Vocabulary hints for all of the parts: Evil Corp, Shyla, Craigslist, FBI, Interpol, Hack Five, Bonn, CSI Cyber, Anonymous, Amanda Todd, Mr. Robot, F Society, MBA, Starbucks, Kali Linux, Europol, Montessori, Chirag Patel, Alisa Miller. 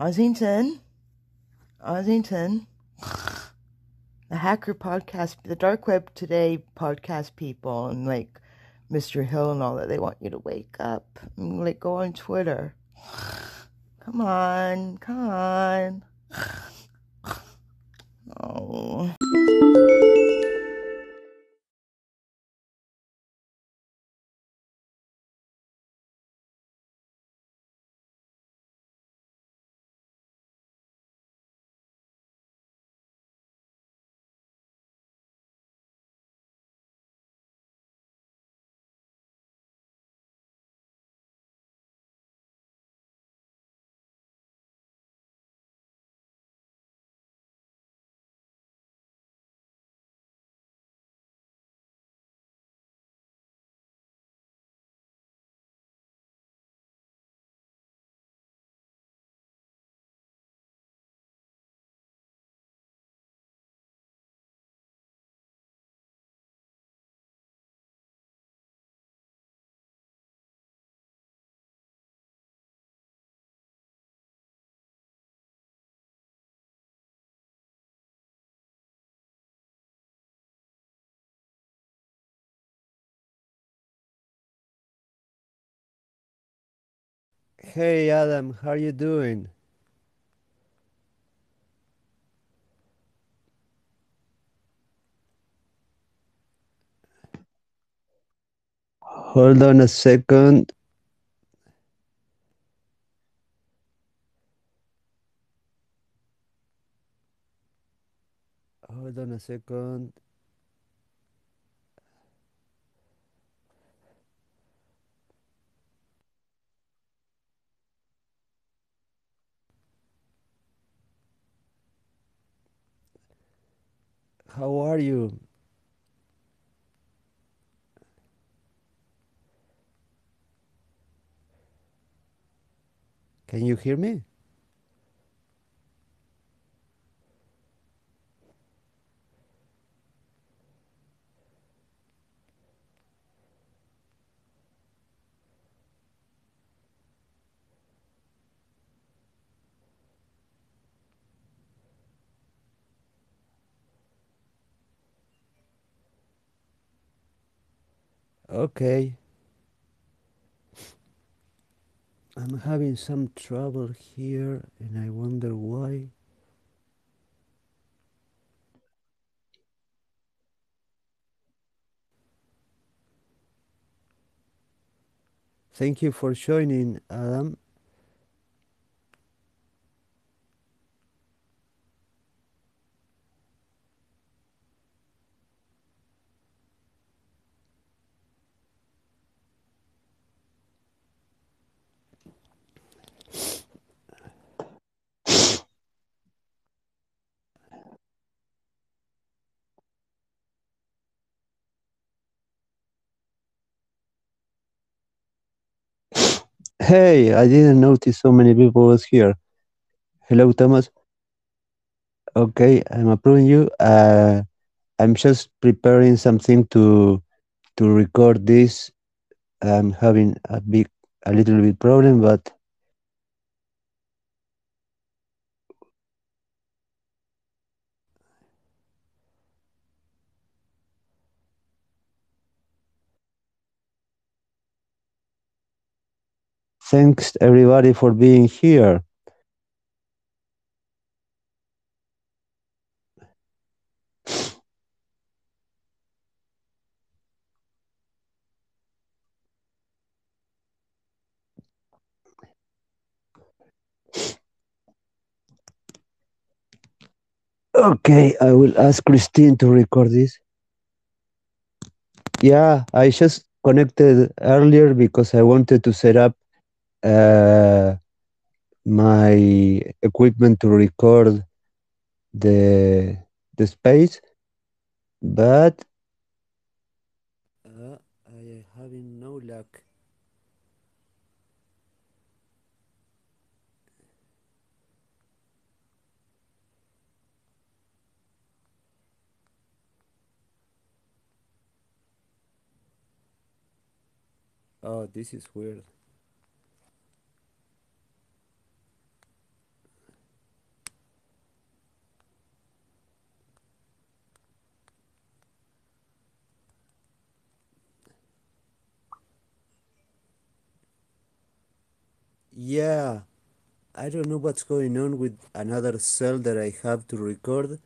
Ossington, the hacker podcast, the Dark Web Today podcast people, and like Mr. Hill and all that, they want you to wake up and like go on Twitter. Come on. Oh. Hey Adam, how are you doing? Hold on a second. Hold on a second. How are you? Can you hear me? Okay, I'm having some trouble here and I wonder why. Thank you for joining, Adam. Hey, I didn't notice so many people was here. Hello, Thomas. Okay, I'm approving you. I'm just preparing something to record this. I'm having a little bit problem, but thanks everybody for being here. Okay, I will ask Christine to record this. Yeah, I just connected earlier because I wanted to set up my equipment to record the space, but I having no luck. Oh, this is weird. Yeah, I don't know what's going on with another cell that I have to record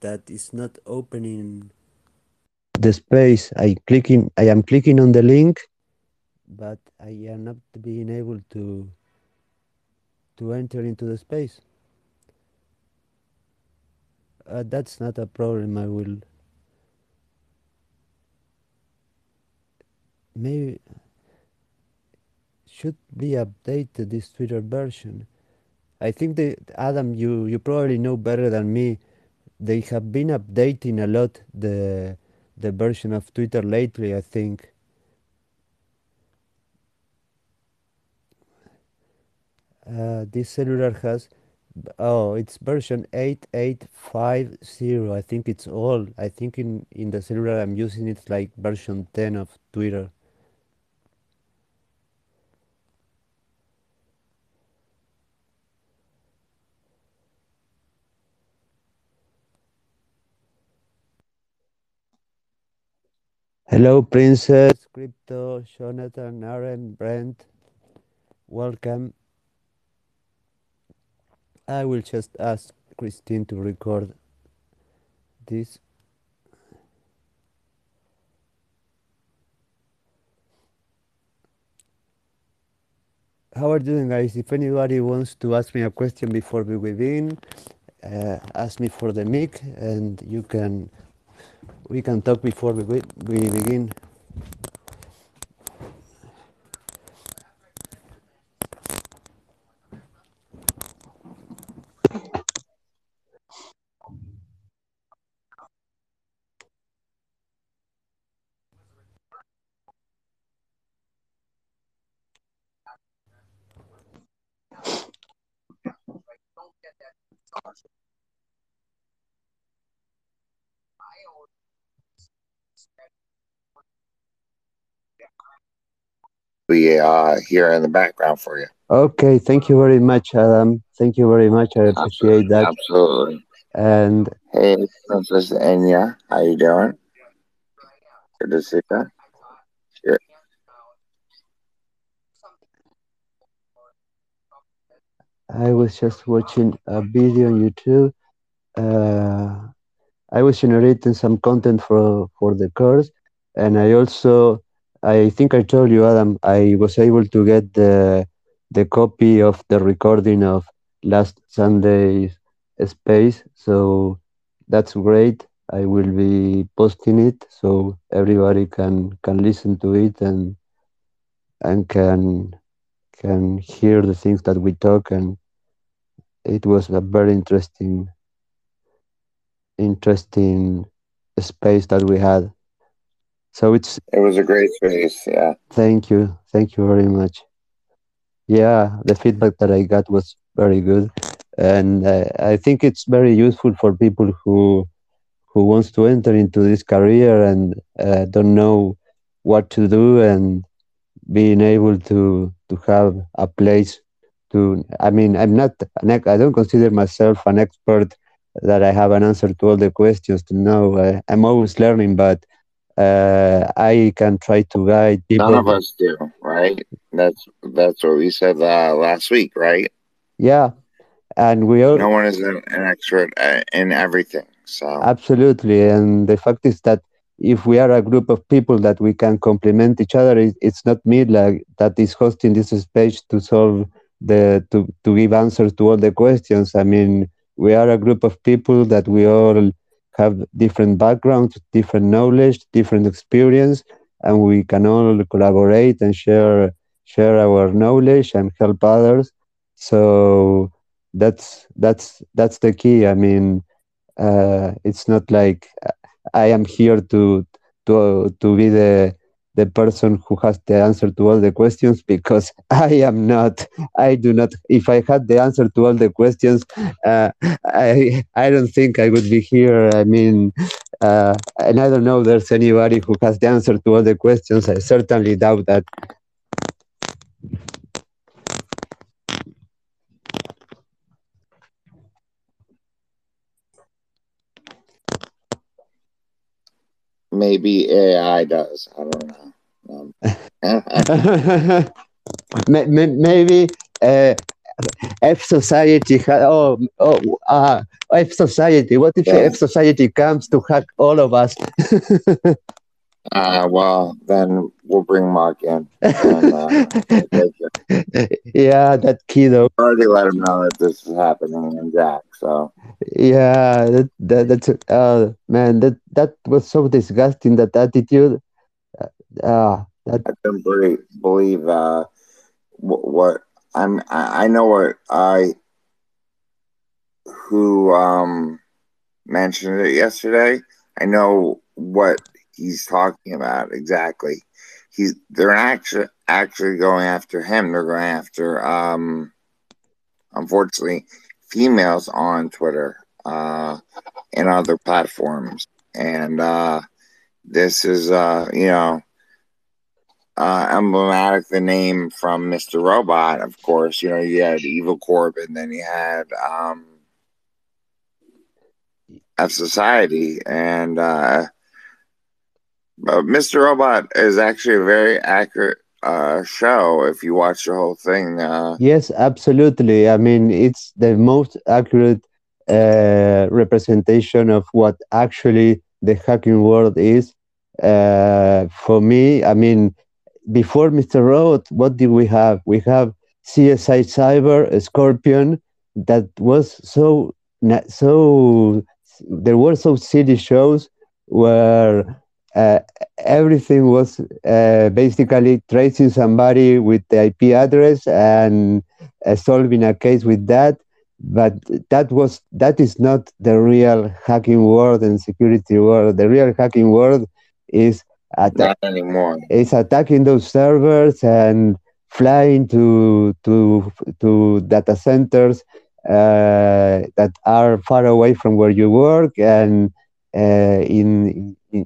that is not opening the space. I am clicking on the link, but I am not being able to enter into the space. That's not a problem. I will maybe should be updated this Twitter version. I think that, Adam, you probably know better than me. They have been updating a lot the version of Twitter lately, I think. This cellular has, oh, it's version 8850. I think it's old. I think in the cellular I'm using it's like version 10 of Twitter. Hello, Princess, Crypto, Jonathan, Aaron, Brent. Welcome. I will just ask Christine to record this. How are you doing, guys? If anybody wants to ask me a question before we begin, ask me for the mic, and we can talk before we begin. We here in the background for you. Okay, thank you very much, Adam. Thank you very much. I appreciate that. Absolutely. And hey, Princess Enya, how you doing? Good to see you. Sure. I was just watching a video on YouTube. I was generating some content for the course, and I think I told you, Adam, I was able to get the copy of the recording of last Sunday's space, so that's great. I will be posting it so everybody can listen to it and can hear the things that we talk, and it was a very interesting space that we had. So it was a great space, yeah. Thank you. Thank you very much. Yeah, the feedback that I got was very good. And I think it's very useful for people who wants to enter into this career and don't know what to do, and being able to have a place to, I mean, I don't consider myself an expert that I have an answer to all the questions to know. I'm always learning, but I can try to guide people. None of us do, right? That's what we said last week, right? Yeah, and no one is an expert in everything. So absolutely, and the fact is that if we are a group of people that we can complement each other, it's not me like that is hosting this space to solve to give answers to all the questions. I mean, we are a group of people that we all have different backgrounds, different knowledge, different experience, and we can all collaborate and share our knowledge and help others. So that's the key. I mean, it's not like I am here to be the person who has the answer to all the questions, because I am not. I do not. If I had the answer to all the questions, I don't think I would be here. I mean, and I don't know if there's anybody who has the answer to all the questions. I certainly doubt that. Maybe AI does. I don't know. Maybe F Society F Society. What if F Society comes to hack all of us? Well, then we'll bring Mark in. And, yeah, that kiddo. I already let him know that this is happening in Jack. So yeah, that's man, that was so disgusting. That attitude. I couldn't believe what I'm. I know what I who mentioned it yesterday. I know what he's talking about exactly. They're actually going after him. They're going after unfortunately females on Twitter and other platforms. And this is emblematic, the name from Mr. Robot, of course. You know, you had Evil Corp, and then you had F Society, and but Mr. Robot is actually a very accurate show if you watch the whole thing. Yes, absolutely. I mean, it's the most accurate representation of what actually the hacking world is. For me, I mean, before Mr. Robot, what did we have? We have CSI Cyber, Scorpion, that was so there were so silly shows where everything was basically tracing somebody with the IP address and solving a case with that. But that is not the real hacking world and security world. The real hacking world is not anymore. It's attacking those servers and flying to data centers that are far away from where you work, and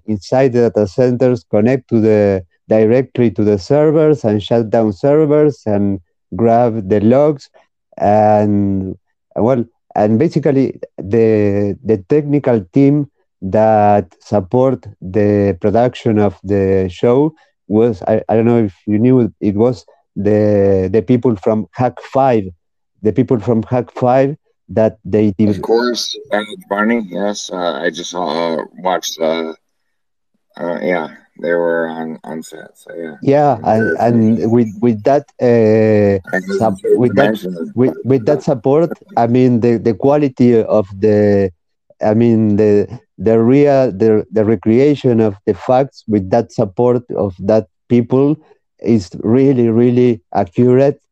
inside the data centers connect to the directly to the servers and shut down servers and grab the logs. And well, and basically the technical team that support the production of the show was, I don't know if you knew, it was the people from Hack Five, that they did. Of course, Barney, yes, I just watched, yeah, they were on set, so yeah. Yeah, and with that support, I mean, the quality of the, I mean, the recreation of the facts with that support of that people is really, really accurate,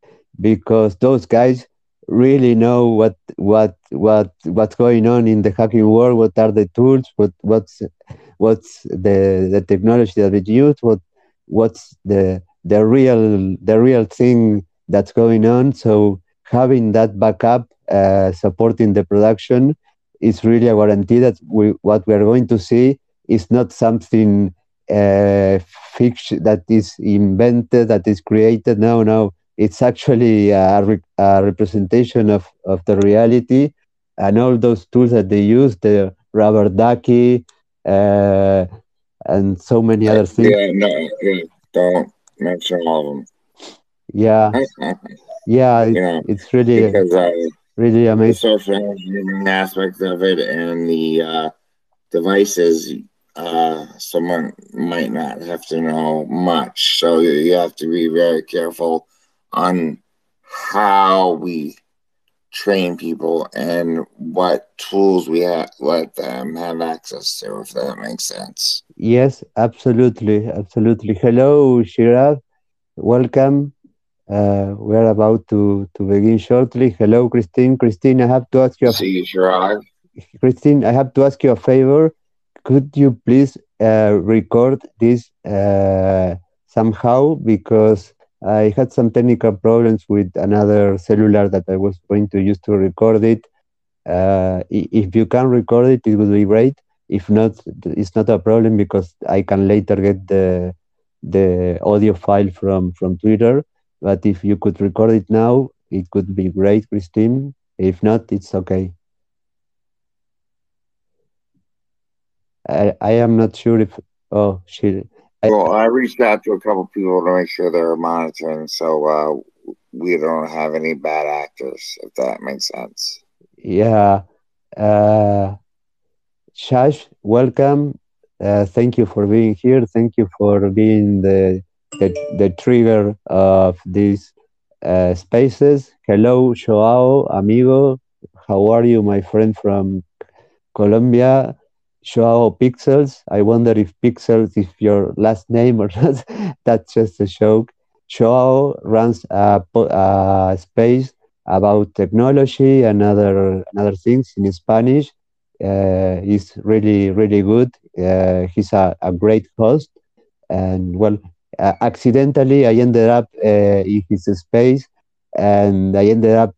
because those guys really know what's going on in the hacking world, what are the tools, what's the technology that is used, what's the real thing that's going on. So having that backup supporting the production, it's really a guarantee that what we are going to see is not something fiction that is invented, that is created. No, it's actually a representation of the reality, and all those tools that they use, the rubber ducky, and so many other things. Yeah, no, don't mention all of them. Yeah, yeah, it's really. Because, really amazing. The social engineering aspects of it and the devices, someone might not have to know much. So you have to be very careful on how we train people and what tools we let them have access to, if that makes sense. Yes, absolutely. Absolutely. Hello, Shirab. Welcome. We're about to begin shortly. Hello, Christine. Christine, I have to ask you. Christine, I have to ask you a favor. Could you please record this somehow, because I had some technical problems with another cellular that I was going to use to record it. If you can record it, it would be great. If not, it's not a problem, because I can later get the audio file from Twitter. But if you could record it now, it could be great, Christine. If not, it's okay. I am not sure if... Oh, she... Well, I reached out to a couple people to make sure they're monitoring, so we don't have any bad actors, if that makes sense. Yeah. Shash, welcome. Thank you for being here. Thank you for being the trigger of these spaces. Hello, Joao, amigo. How are you, my friend from Colombia? Joao Pixels. I wonder if Pixels is your last name or not. That's just a joke. Joao runs a space about technology and other things in Spanish. He's really, really good. He's a great host. And, well, accidentally, I ended up in his space, and I ended up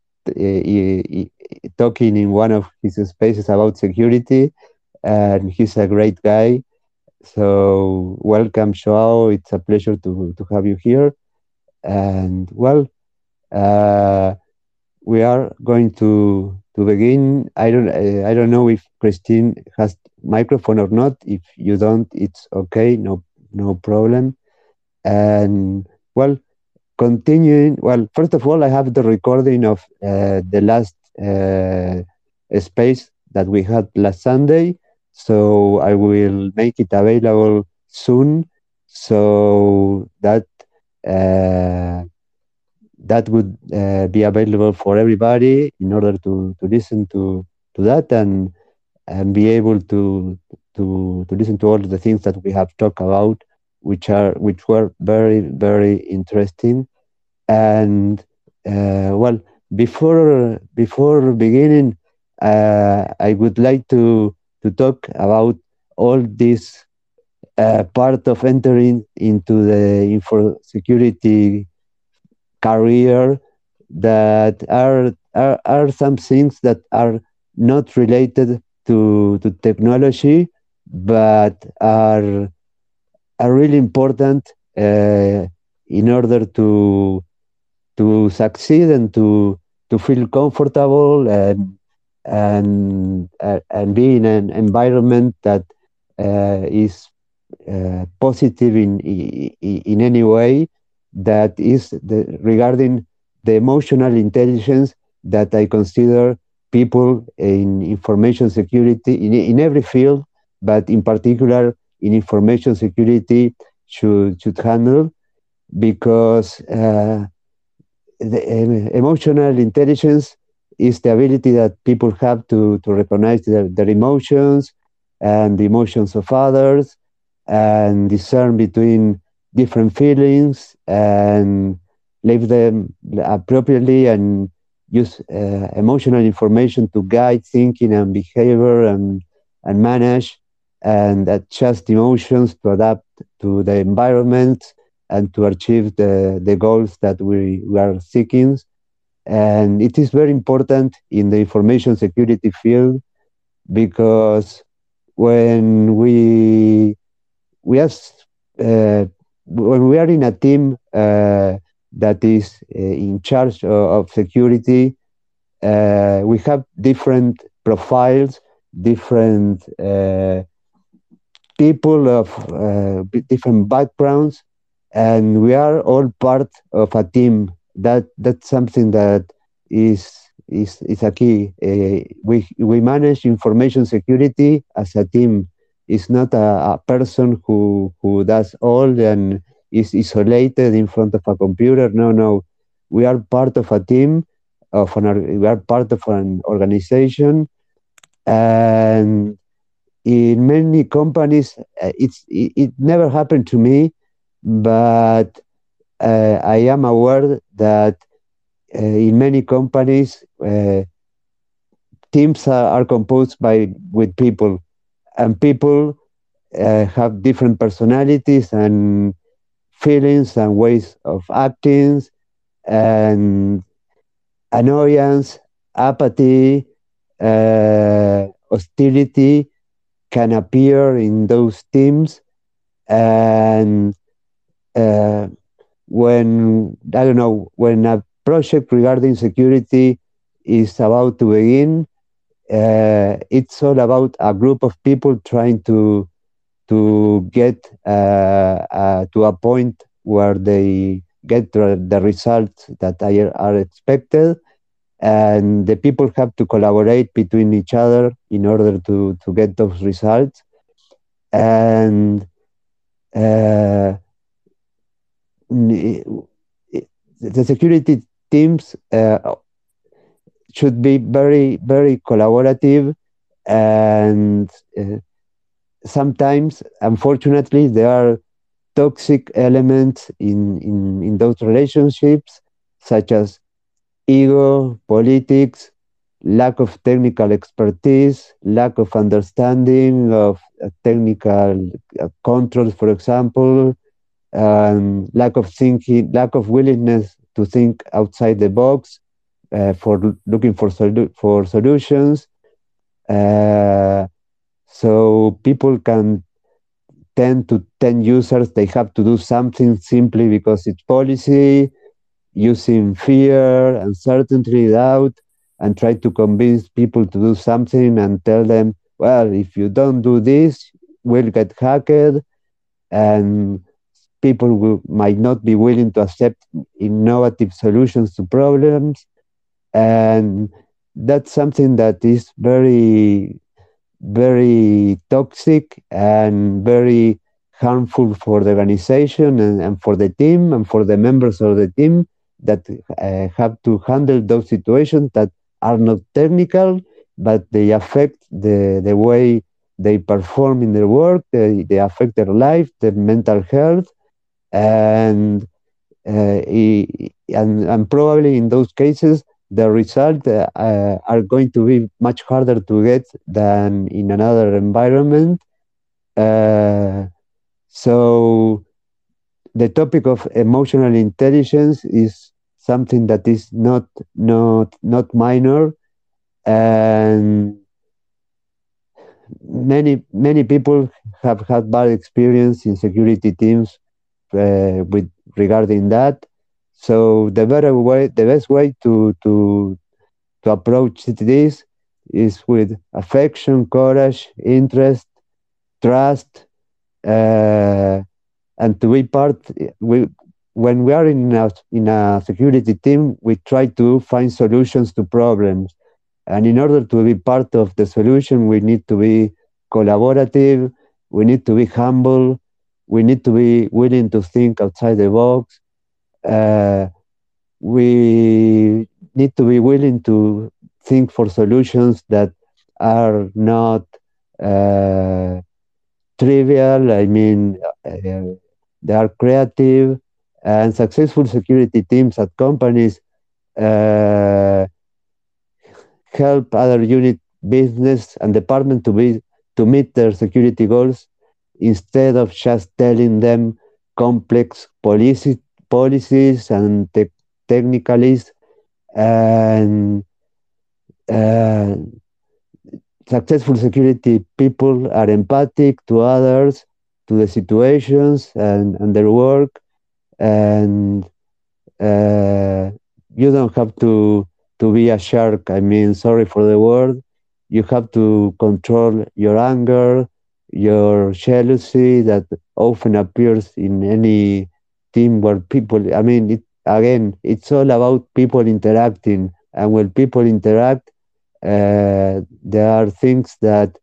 talking in one of his spaces about security, and he's a great guy. So welcome, Joao. It's a pleasure to have you here. And, well, we are going to begin. I don't know if Christine has microphone or not. If you don't, it's okay. No problem. And, well, continuing. Well, first of all, I have the recording of the last space that we had last Sunday, so I will make it available soon, so that that would be available for everybody in order to listen to that and be able to listen to all the things that we have talked about, which were very, very interesting. And well, before beginning, I would like to talk about all this part of entering into the info security career, that are some things that are not related to technology, but are really important in order to succeed and to feel comfortable and be in an environment that is positive in any way, that is regarding the emotional intelligence that I consider people in information security, in every field, but in particular in information security, should handle, because the emotional intelligence is the ability that people have to recognize their emotions and the emotions of others, and discern between different feelings and live them appropriately, and use emotional information to guide thinking and behavior, and manage and adjust emotions to adapt to the environment and to achieve the goals that we are seeking. And it is very important in the information security field, because when we are in a team that is in charge of security, we have different profiles, different people of different backgrounds, and we are all part of a team. That's something that is a key. We manage information security as a team. It's not a person who does all and is isolated in front of a computer. No, we are part of a team, we are part of an organization, and in many companies, it never happened to me, but I am aware that in many companies, teams are composed with people, and people have different personalities and feelings and ways of acting, and annoyance, apathy, hostility can appear in those teams. And when a project regarding security is about to begin, it's all about a group of people trying to get to a point where they get the results that are expected, and the people have to collaborate between each other in order to get those results. And the security teams should be very, very collaborative, and sometimes, unfortunately, there are toxic elements in those relationships, such as ego, politics, lack of technical expertise, lack of understanding of technical controls, for example, lack of thinking, lack of willingness to think outside the box for looking for solutions. So people can tend to 10 users, they have to do something simply because it's policy, using fear, uncertainty, doubt, and try to convince people to do something and tell them, well, if you don't do this, we'll get hacked. And people might not be willing to accept innovative solutions to problems. And that's something that is very, very toxic and very harmful for the organization and for the team and for the members of the team that have to handle those situations that are not technical, but they affect the way they perform in their work, they affect their life, their mental health, and probably in those cases, the results are going to be much harder to get than in another environment. So the topic of emotional intelligence is something that is not minor, and many people have had bad experience in security teams regarding that. So the best way to approach this is with affection, courage, interest, trust, and to be when we are in a security team, we try to find solutions to problems. And in order to be part of the solution, we need to be collaborative, we need to be humble, we need to be willing to think outside the box, we need to be willing to think for solutions that are not trivial. I mean, they are creative, and successful security teams at companies help other unit, business, and department to meet their security goals, instead of just telling them complex policies and technicalities. And successful security people are empathic to others, to the situations and their work, and you don't have to be a shark. I mean, sorry for the word. You have to control your anger, your jealousy that often appears in any team where people, I mean, it's all about people interacting. And when people interact, there are things that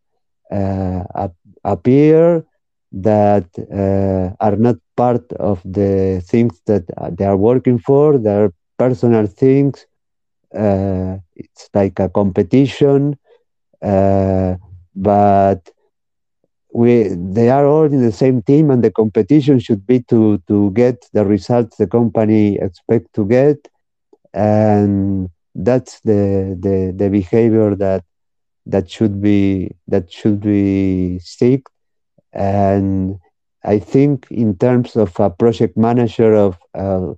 appear that are not part of the things that they are working for. They are personal things. It's like a competition, but they are all in the same team, and the competition should be to get the results the company expects to get, and that's the behavior that should be seeked. And I think in terms of a project manager of an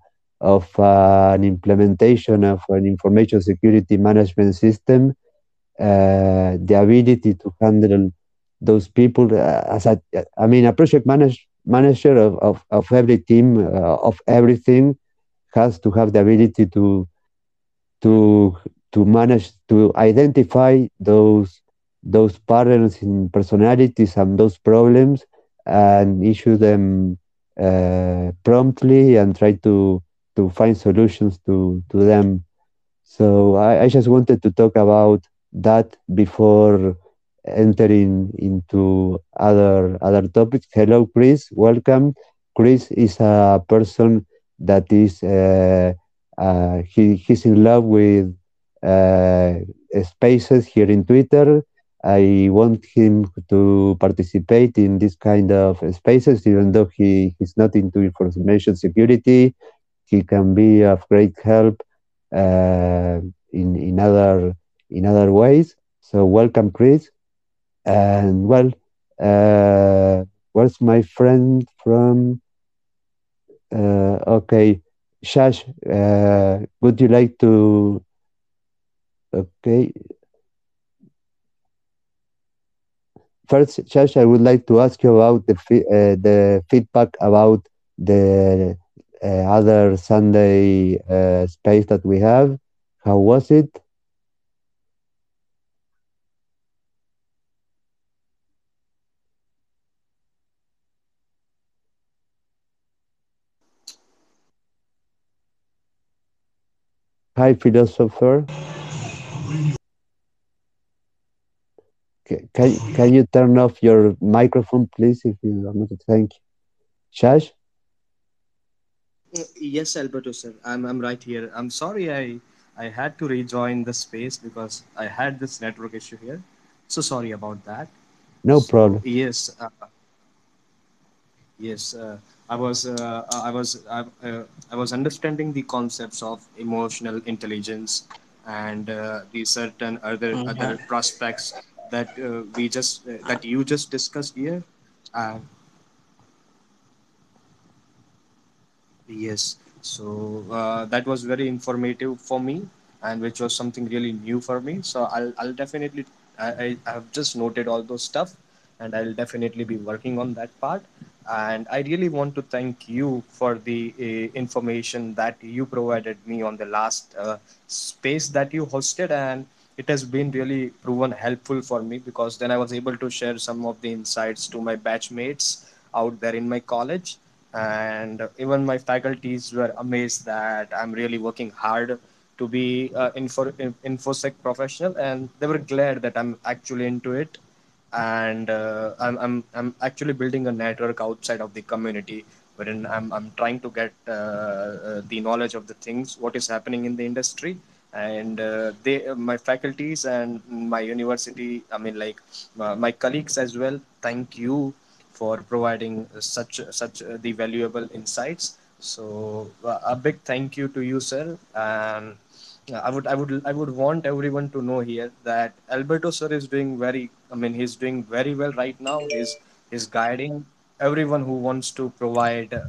implementation of an information security management system, the ability to handle those people, a project manager of every team, of everything, has to have the ability to manage, to identify those patterns in personalities and those problems, and issue them promptly, and try to to find solutions to them. So I just wanted to talk about that before entering into other topics. Hello, Chris. Welcome. Chris is a person that is he's in love with spaces here in Twitter. I want him to participate in this kind of spaces, even though he's not into information security. He can be of great help in other ways. So welcome, Chris. And well, where's my friend from? Okay, Shash, would you like to? Okay. First, Shash, I would like to ask you about the feedback about the other Sunday space that we have. How was it? Hi, philosopher. Can you turn off your microphone, please, if you are not? Thank you. Shash? Yes, Alberto, sir. I'm right here. I'm sorry I had to rejoin the space because I had this network issue here. So sorry about that. No problem. Yes. I was understanding the concepts of emotional intelligence and the certain other prospects that you just discussed here. Yes, so that was very informative for me, and which was something really new for me. So I'll definitely, I have just noted all those stuff, and I'll definitely be working on that part. And I really want to thank you for the information that you provided me on the last space that you hosted, and it has been really proven helpful for me, because then I was able to share some of the insights to my batchmates out there in my college. And even my faculties were amazed that I'm really working hard to be an InfoSec professional, and they were glad that I'm actually into it. And I'm actually building a network outside of the community, wherein I'm trying to get the knowledge of the things, what is happening in the industry. And my faculties and my university, I mean, like my colleagues as well, thank you for providing such the valuable insights. So a big thank you to you, sir. I would want everyone to know here that Alberto sir is doing very well right now. He's guiding everyone who wants to provide,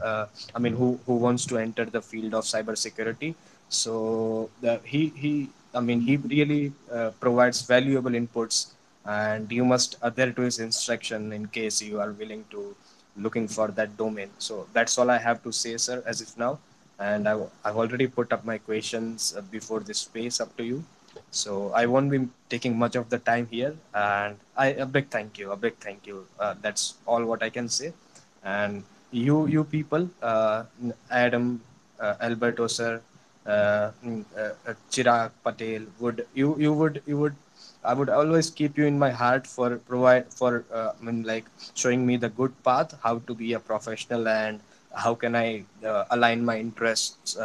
who wants to enter the field of cybersecurity. So he really provides valuable inputs, and you must adhere to his instruction in case you are willing to looking for that domain. So that's all I have to say, sir, as of now. And I've already put up my questions before this space up to you. So I won't be taking much of the time here. And a big thank you. That's all what I can say. And you people, Adam, Alberto sir, Chirag Patel, I would always keep you in my heart for showing me the good path, how to be a professional, and how can I align my interests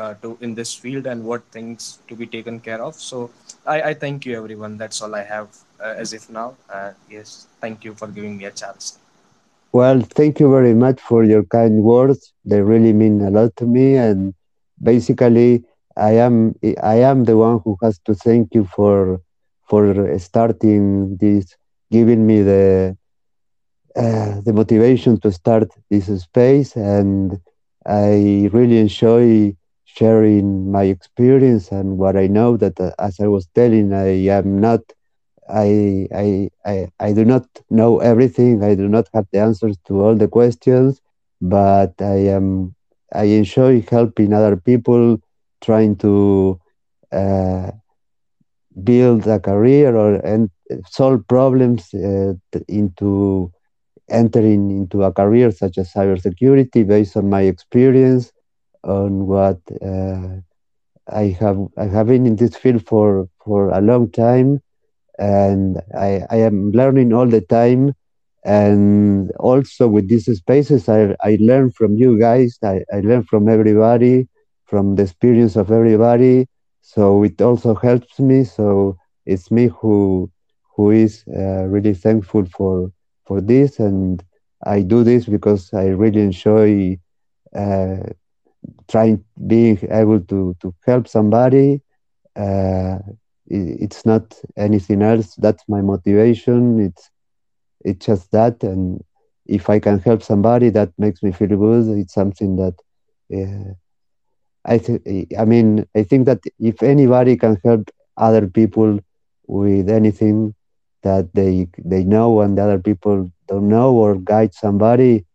in this field, and what things to be taken care of. So I thank you, everyone. That's all I have as if now. Yes, thank you for giving me a chance. Well, thank you very much for your kind words. They really mean a lot to me. And basically, I am the one who has to thank you for starting this, giving me the motivation to start this space. And I really enjoy sharing my experience and what I know, that as I was telling, I do not know everything. I do not have the answers to all the questions, but I enjoy helping other people, trying to build a career and solve problems into entering into a career such as cybersecurity based on my experience. on what I have been in this field for a long time, and I am learning all the time. And also with these spaces, I learn from you guys. I learn from everybody, from the experience of everybody. So it also helps me. So it's me who is really thankful for this. And I do this because I really enjoy being able to help somebody. It's not anything else. That's my motivation. It's just that, and if I can help somebody, that makes me feel good. It's something that I think that if anybody can help other people with anything that they know and the other people don't know, or guide somebody,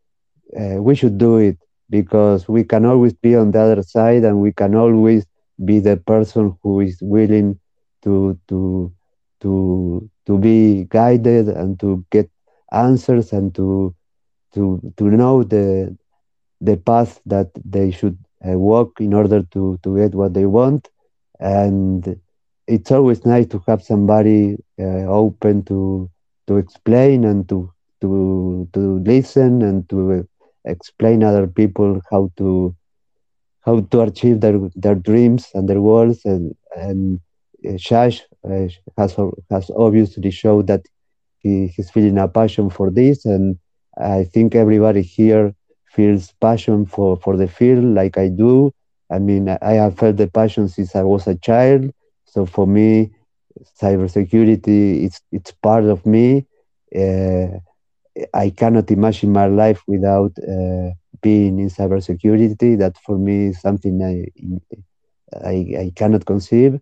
we should do it, because we can always be on the other side, and we can always be the person who is willing to be guided and to get answers and to know the path that they should walk in order to get what they want. And it's always nice to have somebody open to explain and to listen and to explain other people how to achieve their dreams and their goals. And Shash has obviously showed that he's feeling a passion for this, and I think everybody here feels passion for the field like I do. I mean, I have felt the passion since I was a child, so for me, cybersecurity, it's part of me. I cannot imagine my life without being in cybersecurity. That for me is something I cannot conceive.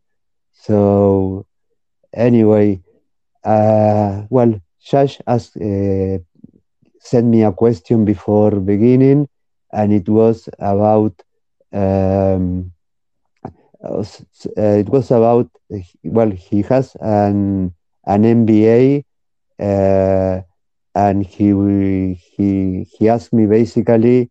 So anyway, well, Shash sent me a question before beginning, and it was about well, he has an MBA, and he asked me basically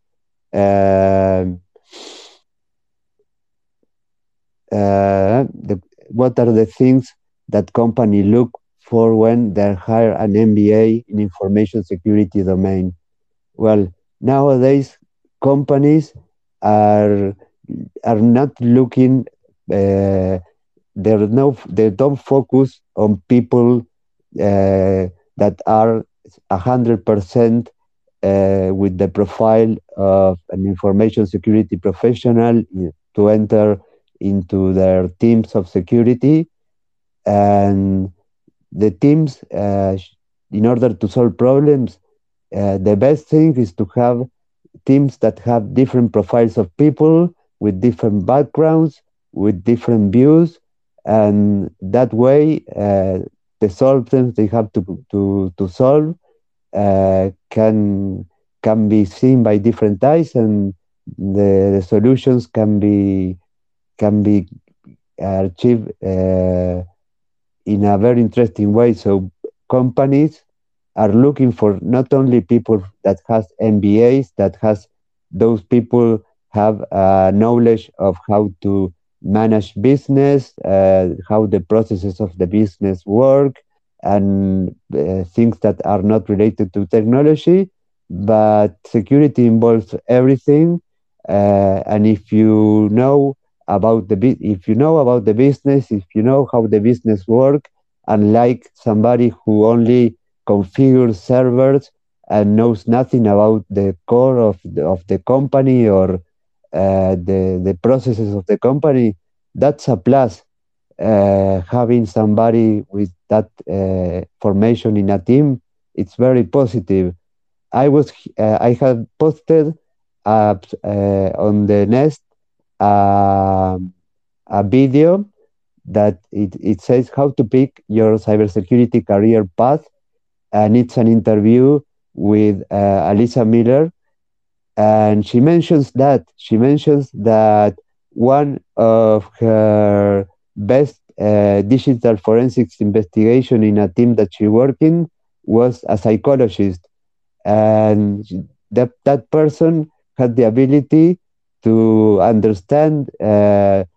what are the things that company look for when they hire an MBA in information security domain? Well, nowadays companies are not looking. They don't focus on people that are 100% with the profile of an information security professional to enter into their teams of security. And the teams, in order to solve problems, the best thing is to have teams that have different profiles of people with different backgrounds, with different views, and that way the problems they have to solve can be seen by different eyes, and the solutions can be achieved in a very interesting way. So companies are looking for not only people that has MBAs, that has those people have knowledge of how to manage business, how the processes of the business work, and things that are not related to technology, but security involves everything. And if you know about the business, if you know how the business work, unlike somebody who only configures servers and knows nothing about the core of the company or the processes of the company, that's a plus. Having somebody with that formation in a team, it's very positive. I have posted on the Nest a video that it says how to pick your cybersecurity career path, and it's an interview with Alisa Miller, and she mentions that one of her best digital forensics investigation in a team that she worked in was a psychologist, and that person had the ability to understand the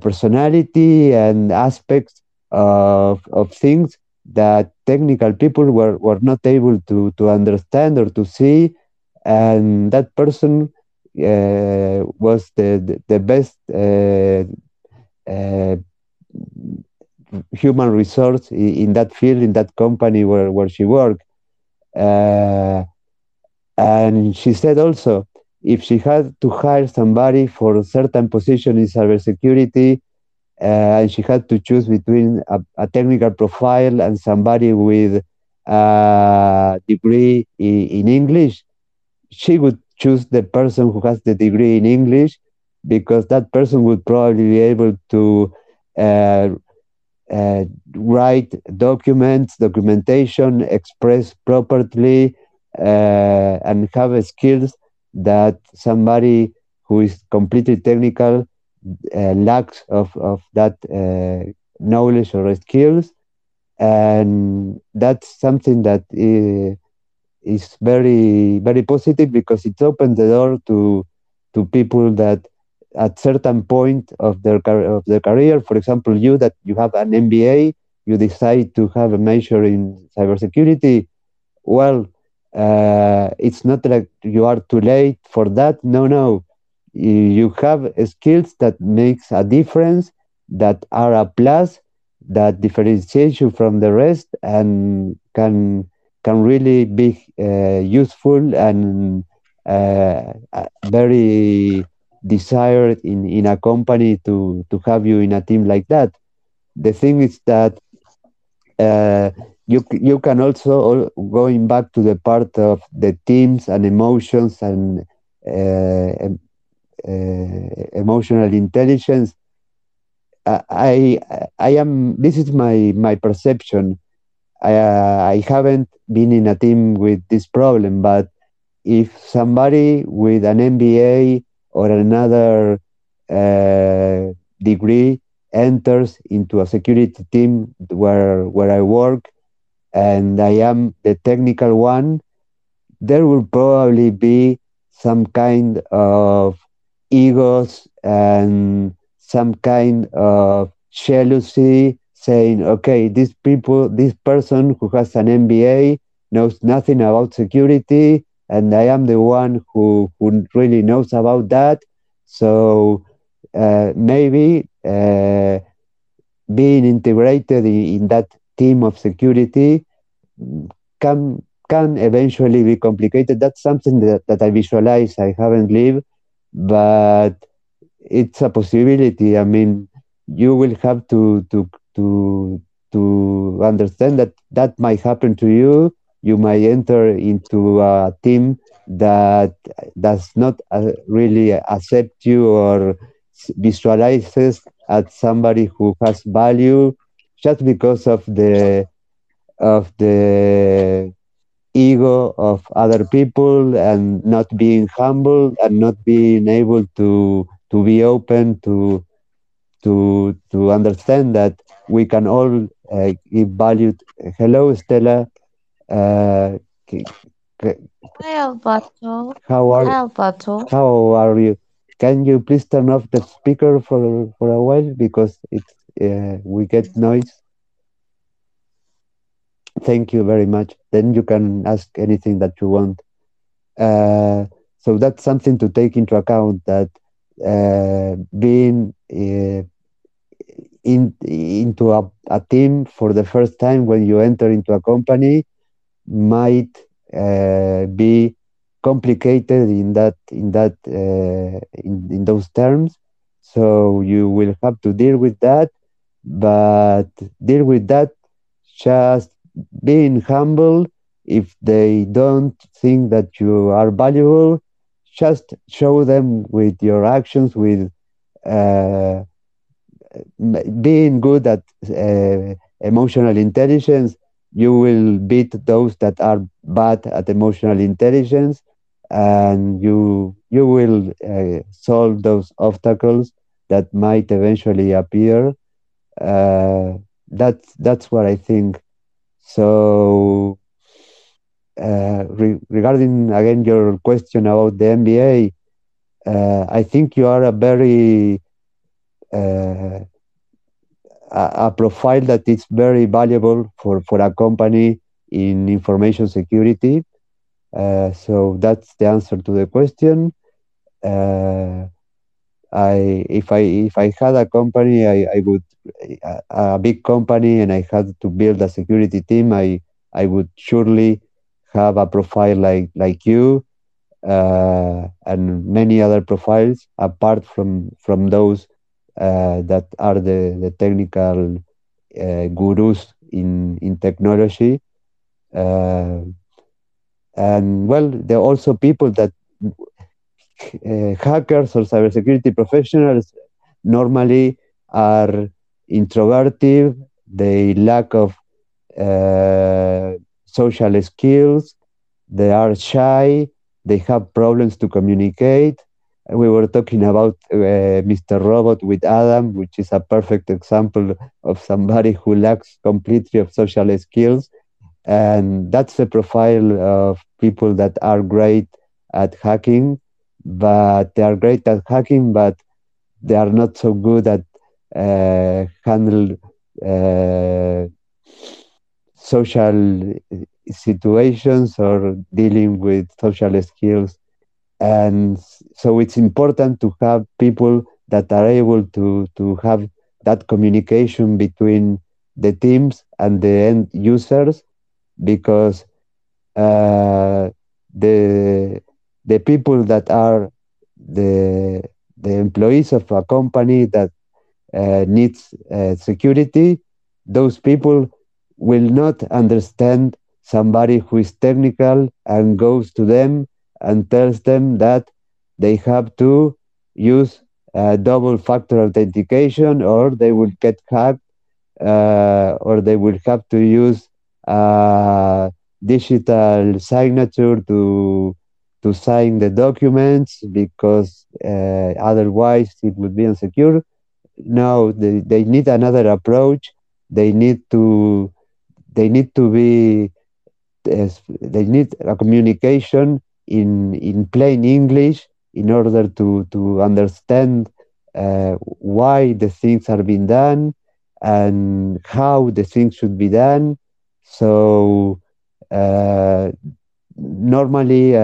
personality and aspects of things that technical people were not able to understand or to see, and that person was the best human resource in that field, in that company where she worked. And she said also, if she had to hire somebody for a certain position in cybersecurity, and she had to choose between a technical profile and somebody with a degree in English, she would choose the person who has the degree in English, because that person would probably be able to write documentation, express properly, and have skills that somebody who is completely technical lacks of that knowledge or skills. And that's something that is very, very positive, because it opens the door to people that at certain point of their career, for example, you that you have an MBA, you decide to have a major in cybersecurity. Well, it's not like you are too late for that. No. You have skills that makes a difference, that are a plus, that differentiates you from the rest, and can really be useful and very desired in a company to have you in a team like that. The thing is that you can also, going back to the part of the teams and emotions and emotional intelligence, I am, this is my perception. I haven't been in a team with this problem, but if somebody with an MBA or another degree enters into a security team where I work, and I am the technical one, there will probably be some kind of egos and some kind of jealousy, saying, okay, this person who has an MBA knows nothing about security, and I am the one who really knows about that. So maybe being integrated in that team of security can eventually be complicated. That's something that I visualize. I haven't lived, but it's a possibility. I mean, you will have to understand that might happen to you. You might enter into a team that does not really accept you or visualizes as somebody who has value, just because of the ego of other people, and not being humble, and not being able to be open to understand that we can all give value. Hello, Stella. Hi, Alberto. How are you? Can you please turn off the speaker for a while, because it's we get noise? Thank you very much. Then you can ask anything that you want. So that's something to take into account, that being into a team for the first time when you enter into a company might be complicated in those terms. So you will have to deal with that, but deal with that just being humble. If they don't think that you are valuable, just show them with your actions, with being good at emotional intelligence. You will beat those that are bad at emotional intelligence, and you will solve those obstacles that might eventually appear. That's what I think. So regarding again your question about the MBA, I think you are a very a profile that is very valuable for a company in information security. So that's the answer to the question. If I had a company, I would a big company, and I had to build a security team, I would surely have a profile like you and many other profiles apart from those that are the technical gurus in technology, and well, there are also people that. Hackers or cybersecurity professionals normally are introverted. They lack of social skills. They are shy. They have problems to communicate. We were talking about Mr. Robot with Adam, which is a perfect example of somebody who lacks completely of social skills. And that's the profile of people that are great at hacking. But they are great at hacking, but they are not so good at handle social situations or dealing with social skills. And so it's important to have people that are able to have that communication between the teams and the end users, because the people that are the employees of a company that needs security, those people will not understand somebody who is technical and goes to them and tells them that they have to use double-factor authentication, or they will get hacked, or they will have to use digital signature to sign the documents, because otherwise it would be insecure. No, they need another approach. They need a communication in plain English in order to understand why the things are being done and how the things should be done. So normally,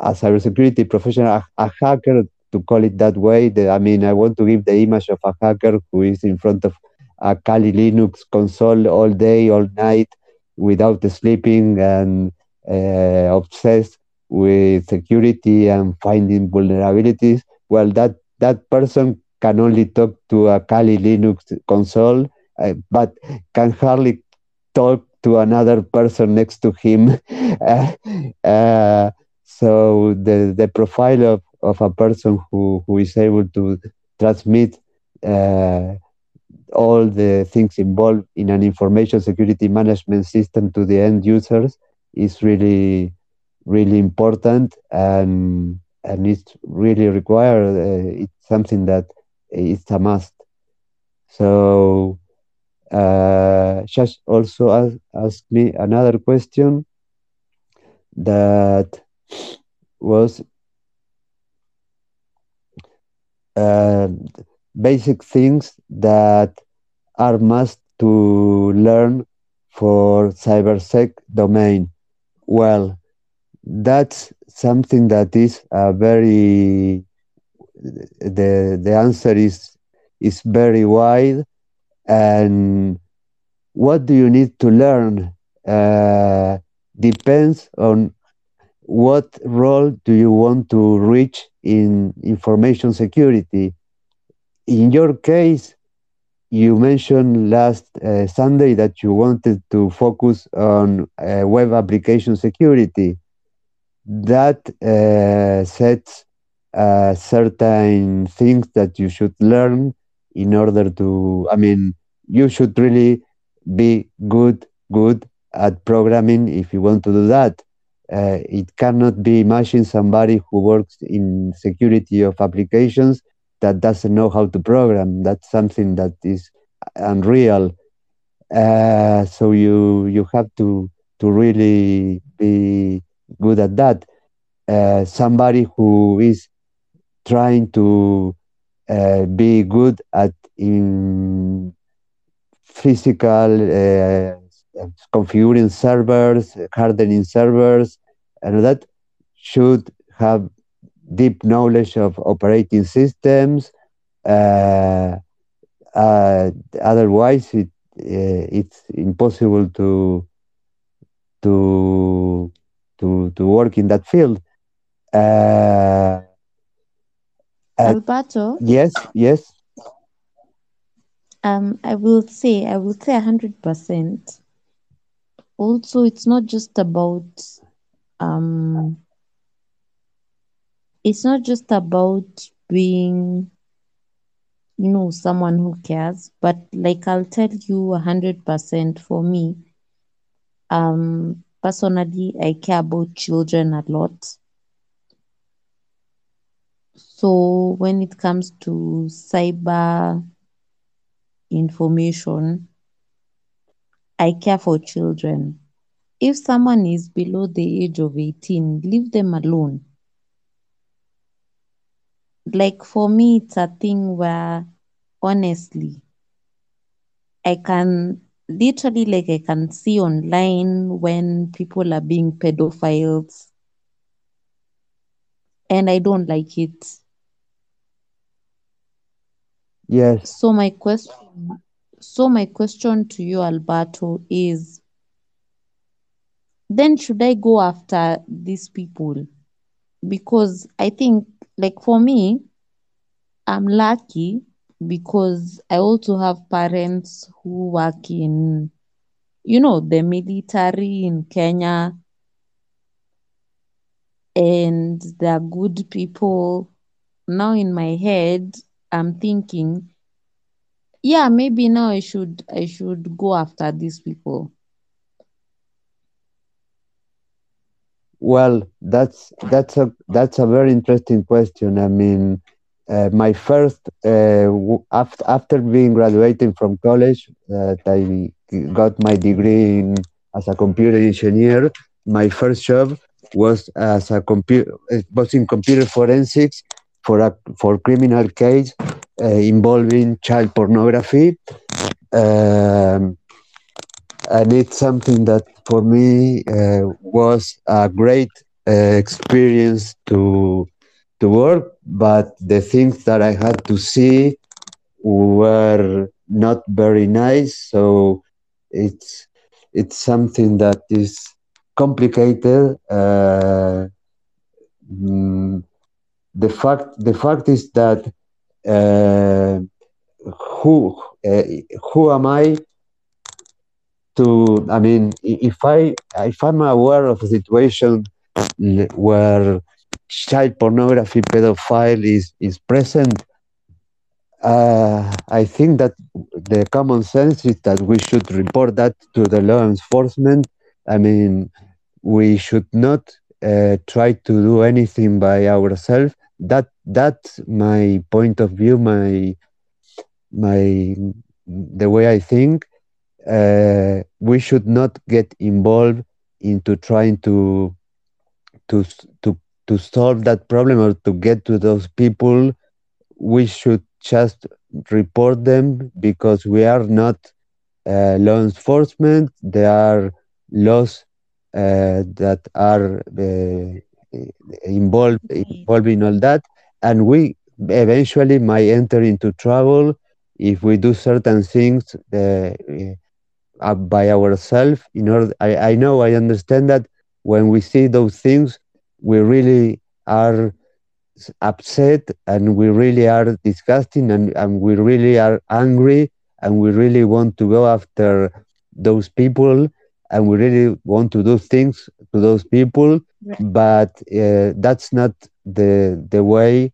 a cybersecurity professional, a hacker, to call it that way, I want to give the image of a hacker who is in front of a Kali Linux console all day, all night, without sleeping, and obsessed with security and finding vulnerabilities. Well, that person can only talk to a Kali Linux console, but can hardly talk to another person next to him. So the profile of a person who is able to transmit all the things involved in an information security management system to the end users is really, really important, and it's really required. It's something that it's a must. So Shash also asked me another question that was basic things that are must to learn for cybersec domain. Well, that's something that is a very, the answer is very wide. And what do you need to learn depends on what role do you want to reach in information security. In your case, you mentioned last Sunday that you wanted to focus on web application security. That sets certain things that you should learn in order to, you should really be good at programming if you want to do that. It cannot be imagine somebody who works in security of applications that doesn't know how to program. That's something that is unreal. So you have to to really be good at that. Somebody who is trying to be good at in physical configuring servers, hardening servers, and that should have deep knowledge of operating systems. Otherwise, it's impossible to work in that field. Alberto? Yes. I will say 100%. Also, it's not just about being, someone who cares, but like I'll tell you 100% for me. Personally, I care about children a lot. So when it comes to cyber information, I care for children. If someone is below the age of 18, leave them alone. Like for me, it's a thing where honestly, I can see online when people are being pedophiles, and I don't like it. Yes. So my question to you, Alberto, is then should I go after these people? Because I think, like for me, I'm lucky because I also have parents who work in, the military in Kenya, and they're good people. Now in my head, I'm thinking, yeah, maybe now I should go after these people. Well, that's a very interesting question. I mean, my first after being graduated from college, I got my degree as a computer engineer. My first job was in computer forensics for criminal case involving child pornography. And it's something that for me was a great experience to work, but the things that I had to see were not very nice. So it's something that is complicated. The fact is that who am I? If I'm aware of a situation where child pornography pedophile is present, I think that the common sense is that we should report that to the law enforcement. I mean, we should not try to do anything by ourselves. That's my point of view, the way I think. We should not get involved into trying to solve that problem or to get to those people. We should just report them because we are not law enforcement. There are laws that are involving all that, and we eventually might enter into trouble if we do certain things by ourselves. In order, I understand that when we see those things, we really are upset and we really are disgusting and we really are angry and we really want to go after those people and we really want to do things to those people. Yeah. But that's not the way.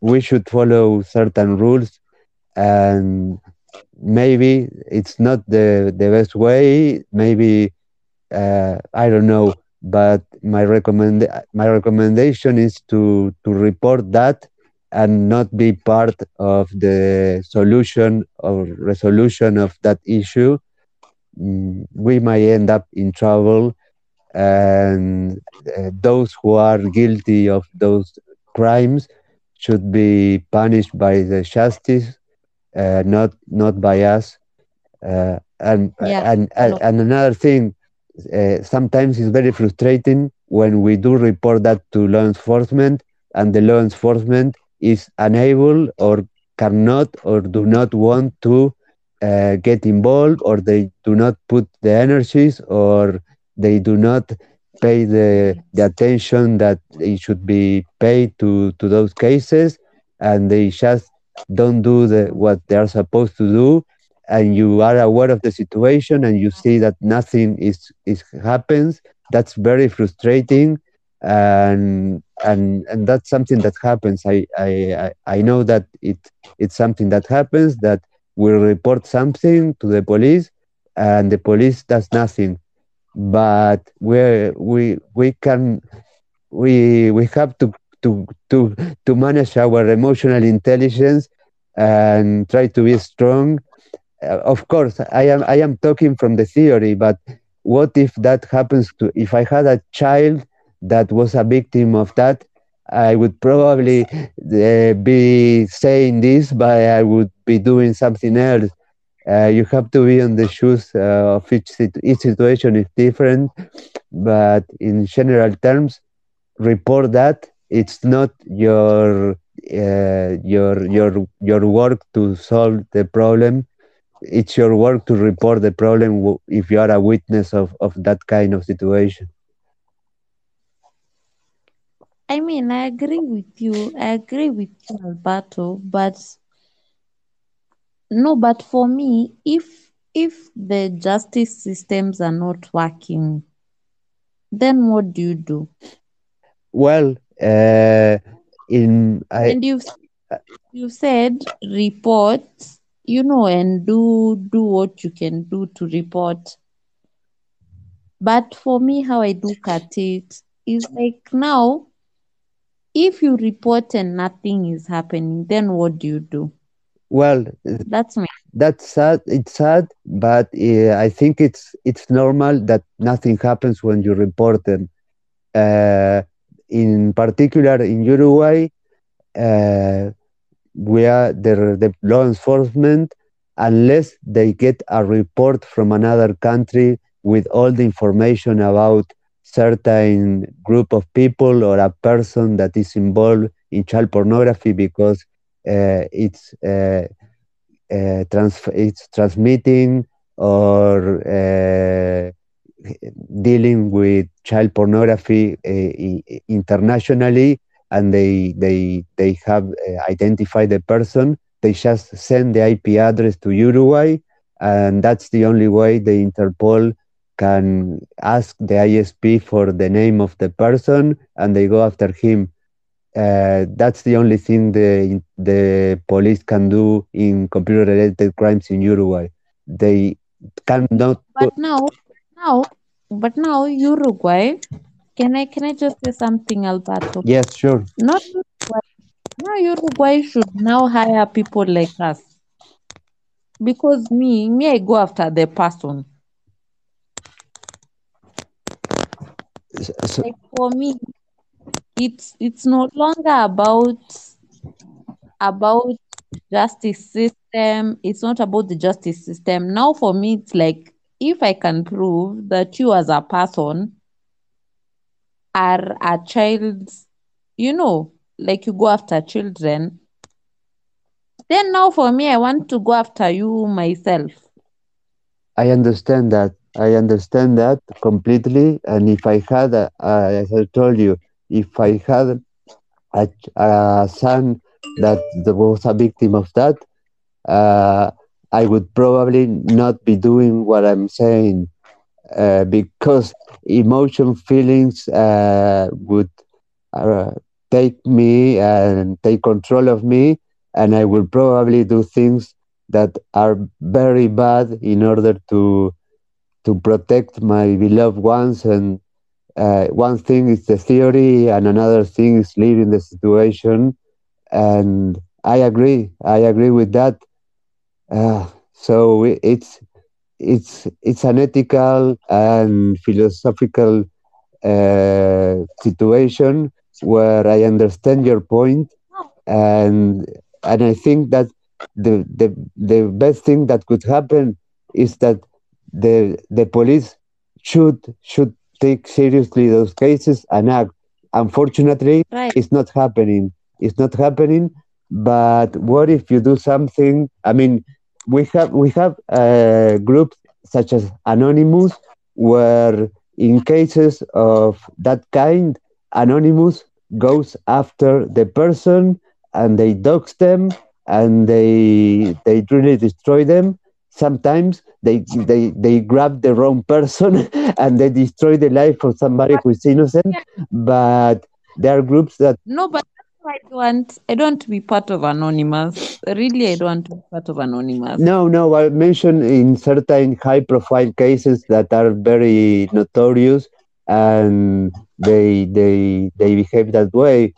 We should follow certain rules, and maybe it's not the best way. Maybe I don't know, but my recommendation is to report that and not be part of the solution or resolution of that issue, we may end up in trouble, and those who are guilty of those crimes should be punished by the justice, not by us. And another thing, sometimes it's very frustrating when we do report that to law enforcement, and the law enforcement is unable or cannot or do not want to get involved, or they do not put the energies, or they do not pay the attention that it should be paid to those cases, and they just don't do what they are supposed to do. And you are aware of the situation, and you see that nothing is happens. That's very frustrating, and that's something that happens. I know that it's something that happens, that we report something to the police, and the police does nothing. But we have to manage our emotional intelligence and try to be strong. Of course, I am talking from the theory, but what if that happens to? If I had a child that was a victim of that, I would probably be saying this, but I would be doing something else. You have to be on the shoes of each situation is different, but in general terms, report that it's not your work to solve the problem. It's your work to report the problem if you are a witness of that kind of situation. I mean, I agree with you. I agree with you, Alberto. But for me, if the justice systems are not working, then what do you do? Well, you said reports. And do what you can do to report. But for me, how I look at it is like, now, if you report and nothing is happening, then what do you do? Well, that's me. That's sad. It's sad, but I think it's normal that nothing happens when you report them. In particular, in Uruguay, we are the law enforcement, unless they get a report from another country with all the information about certain group of people or a person that is involved in child pornography, because it's transmitting or dealing with child pornography internationally, and they have identified the person. They just send the IP address to Uruguay, and that's the only way the Interpol can ask the ISP for the name of the person, and they go after him. That's the only thing the police can do in computer-related crimes in Uruguay. They cannot... But now Uruguay... Can I just say something, Alberto? Yes, sure. Not Uruguay. No, Uruguay should now hire people like us. Because me, I go after the person. So, like for me, it's no longer about justice system. It's not about the justice system. Now for me, it's like, if I can prove that you as a person are a child, like you go after children, then now for me, I want to go after you myself. I understand that completely. And if I had, as I told you, if I had a son that was a victim of that, I would probably not be doing what I'm saying. Because feelings would take me and take control of me, and I will probably do things that are very bad in order to protect my beloved ones. And one thing is the theory, and another thing is living the situation. And I agree with that. So it's it's an ethical and philosophical situation where I understand your point, and I think that the best thing that could happen is that the police should take seriously those cases and act. Unfortunately, right. It's not happening. It's not happening. But what if you do something? I mean, we have groups such as Anonymous, where in cases of that kind, Anonymous goes after the person and they dox them and they really destroy them. Sometimes they grab the wrong person and they destroy the life of somebody who is innocent. But there are groups that... No, but I don't to be part of Anonymous. Really, I don't want to be part of Anonymous. No, I mentioned in certain high-profile cases that are very notorious and they behave that way.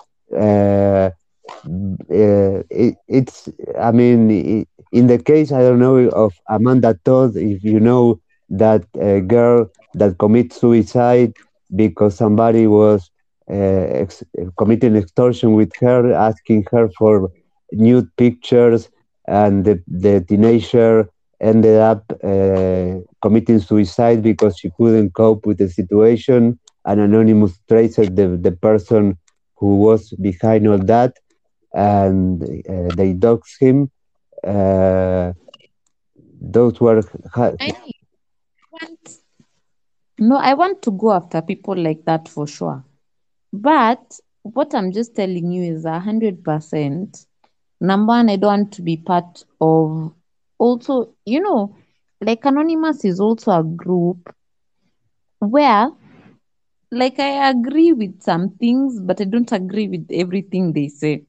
In the case, I don't know, of Amanda Todd, if you know that girl that commits suicide because somebody was committing extortion with her, asking her for nude pictures, and the teenager ended up committing suicide because she couldn't cope with the situation, and Anonymous traced the person who was behind all that, and they doxed him. Those were... I want to go after people like that for sure. But what I'm just telling you is 100%. Number one, I don't want to be part of... Also, like Anonymous is also a group where, like, I agree with some things, but I don't agree with everything they say.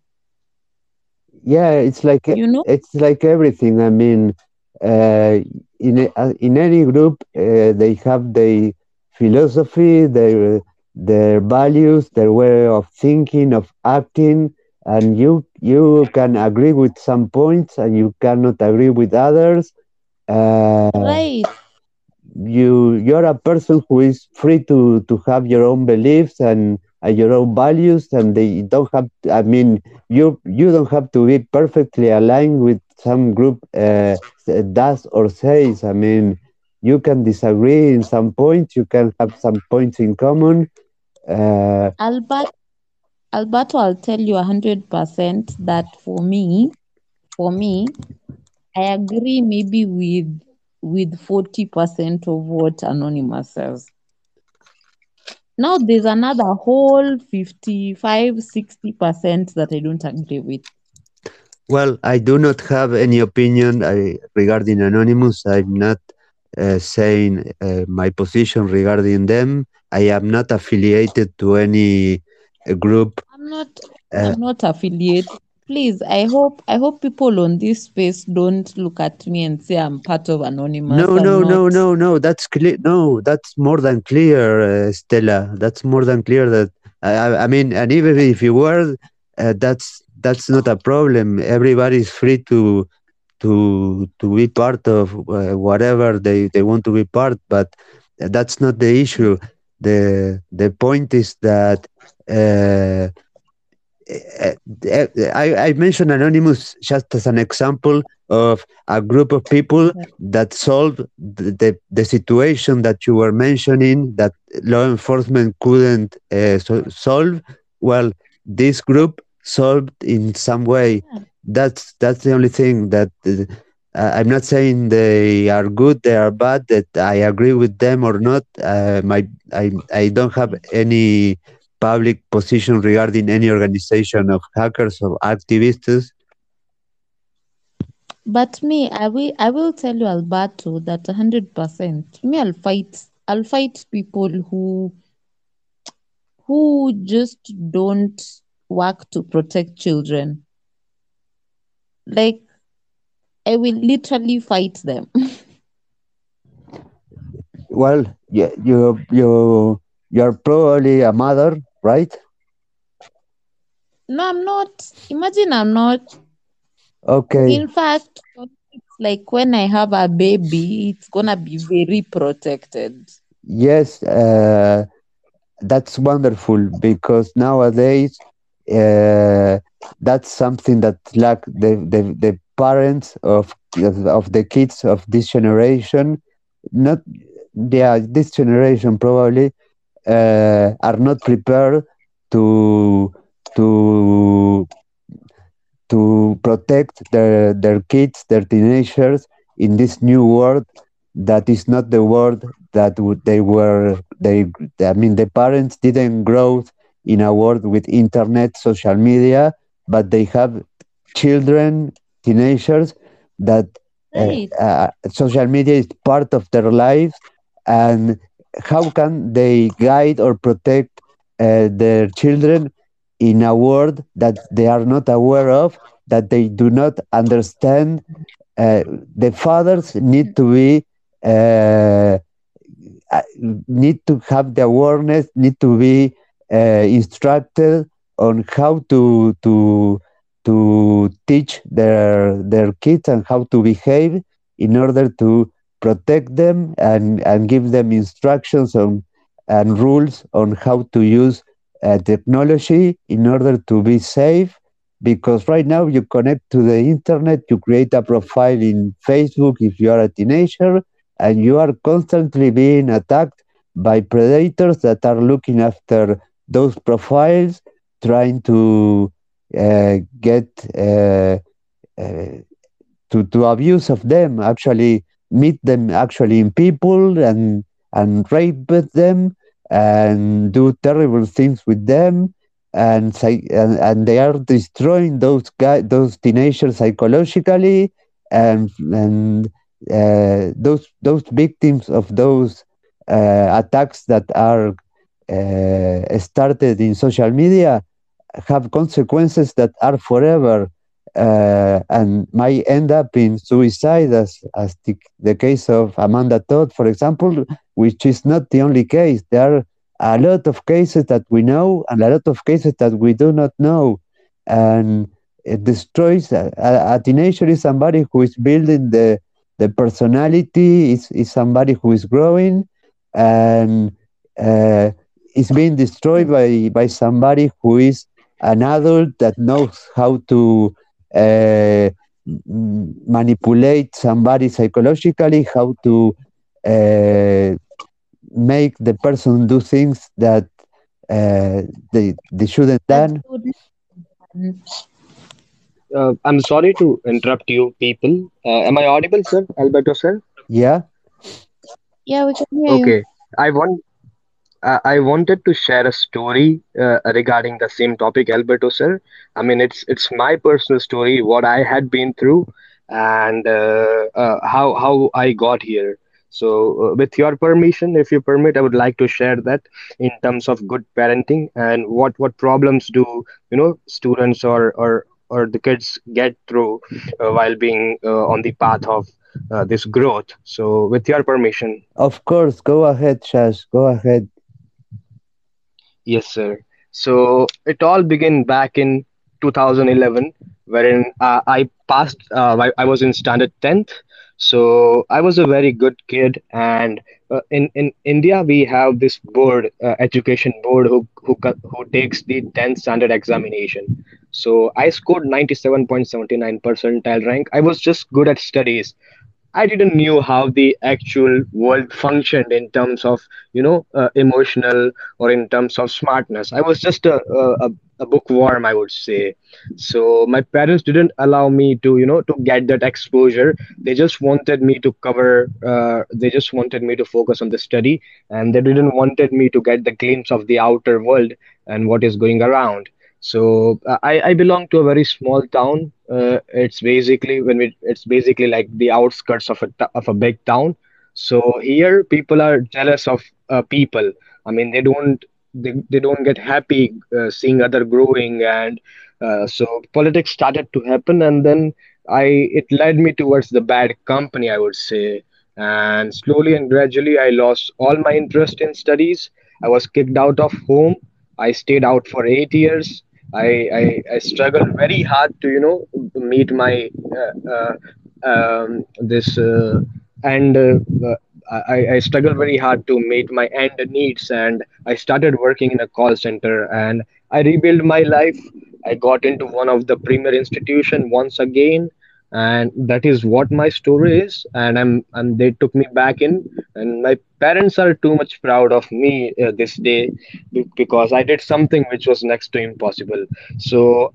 Yeah, it's like it's like everything. I mean, in any group, they have their philosophy, their values, their way of thinking, of acting, and you can agree with some points and you cannot agree with others. Right. You're a person who is free to have your own beliefs and your own values, and they don't have to, I mean, you don't have to be perfectly aligned with some group does or says. I mean, you can disagree in some points, you can have some points in common. Alberto, I'll tell you 100% that for me, I agree maybe with 40% of what Anonymous says. Now there's another whole 55-60% that I don't agree with. Well, I do not have any opinion regarding Anonymous. I'm not saying my position regarding them. I am not affiliated to any group. I'm not affiliated. Please, I hope people on this space don't look at me and say I'm part of Anonymous. No. That's clear. No, that's more than clear, Stella. That's more than clear. That I mean, and even if you were, that's not a problem. Everybody's free to be part of whatever they want to be part. But that's not the issue. The point is that. I mentioned Anonymous just as an example of a group of people that solved the situation that you were mentioning that law enforcement couldn't solve. Well, this group solved in some way. That's the only thing that I'm not saying they are good, they are bad, that I agree with them or not. I don't have any public position regarding any organization of hackers or activists. But me, I will tell you, Alberto, that 100%. Me, I'll fight people who just don't work to protect children. Like, I will literally fight them. Well, yeah, you're probably a mother, right? No, I'm not. Imagine I'm not. Okay. In fact, like when I have a baby, it's gonna be very protected. Yes, that's wonderful, because nowadays that's something that lack the parents of the kids of this generation, not this generation probably are not prepared to protect their kids, their teenagers in this new world that is not the world that the parents didn't grow in a world with internet, social media, but they have children, teenagers that right. Social media is part of their life, and how can they guide or protect their children in a world that they are not aware of, that they do not understand? The fathers need to have the awareness, need to be instructed on how to teach their kids and how to behave in order to protect them and give them instructions on and rules on how to use technology in order to be safe, because right now you connect to the internet, you create a profile in Facebook if you are a teenager, and you are constantly being attacked by predators that are looking after those profiles, trying to get to abuse of them, actually meet them actually in people and rape them and do terrible things with them, and they are destroying those teenagers psychologically, and those victims of those attacks that are started in social media have consequences that are forever and might end up in suicide, as the case of Amanda Todd, for example, which is not the only case. There are a lot of cases that we know and a lot of cases that we do not know. And it destroys a teenager is somebody who is building the personality, is somebody who is growing and is being destroyed by somebody who is an adult that knows how to manipulate somebody psychologically, how to make the person do things that they shouldn't done. I'm sorry to interrupt you people. Am I audible, sir? Alberto, sir? Yeah. Yeah, we can hear you. Okay. I wanted to share a story regarding the same topic, Alberto, sir. I mean, it's my personal story, what I had been through, and how I got here. So with your permission, if you permit, I would like to share that in terms of good parenting and what problems do, students or the kids get through while being on the path of this growth. So with your permission. Of course. Go ahead, Shash. Go ahead. Yes, sir. So it all began back in 2011, wherein I passed, I was in standard 10th. So I was a very good kid, and in India we have this board, education board, who takes the 10th standard examination. So I scored 97.79 percentile rank. I was just good at studies. I didn't knew how the actual world functioned in terms of emotional or in terms of smartness. I was just a bookworm, I would say. So my parents didn't allow me to to get that exposure. They just wanted me to cover. They just wanted me to focus on the study, and they didn't wanted me to get the glimpse of the outer world and what is going around. So I belong to a very small town. It's basically like the outskirts of a big town. So here people are jealous of people. I mean, they don't get happy seeing other growing, and so politics started to happen, and then it led me towards the bad company, I would say. And slowly and gradually, I lost all my interest in studies. I was kicked out of home. I stayed out for 8 years. I struggled very hard to meet my I struggled very hard to meet my end needs, and I started working in a call center, and I rebuilt my life. I got into one of the premier institution once again, and that is what my story is. And they took me back in, and my parents are too much proud of me this day, because I did something which was next to impossible. So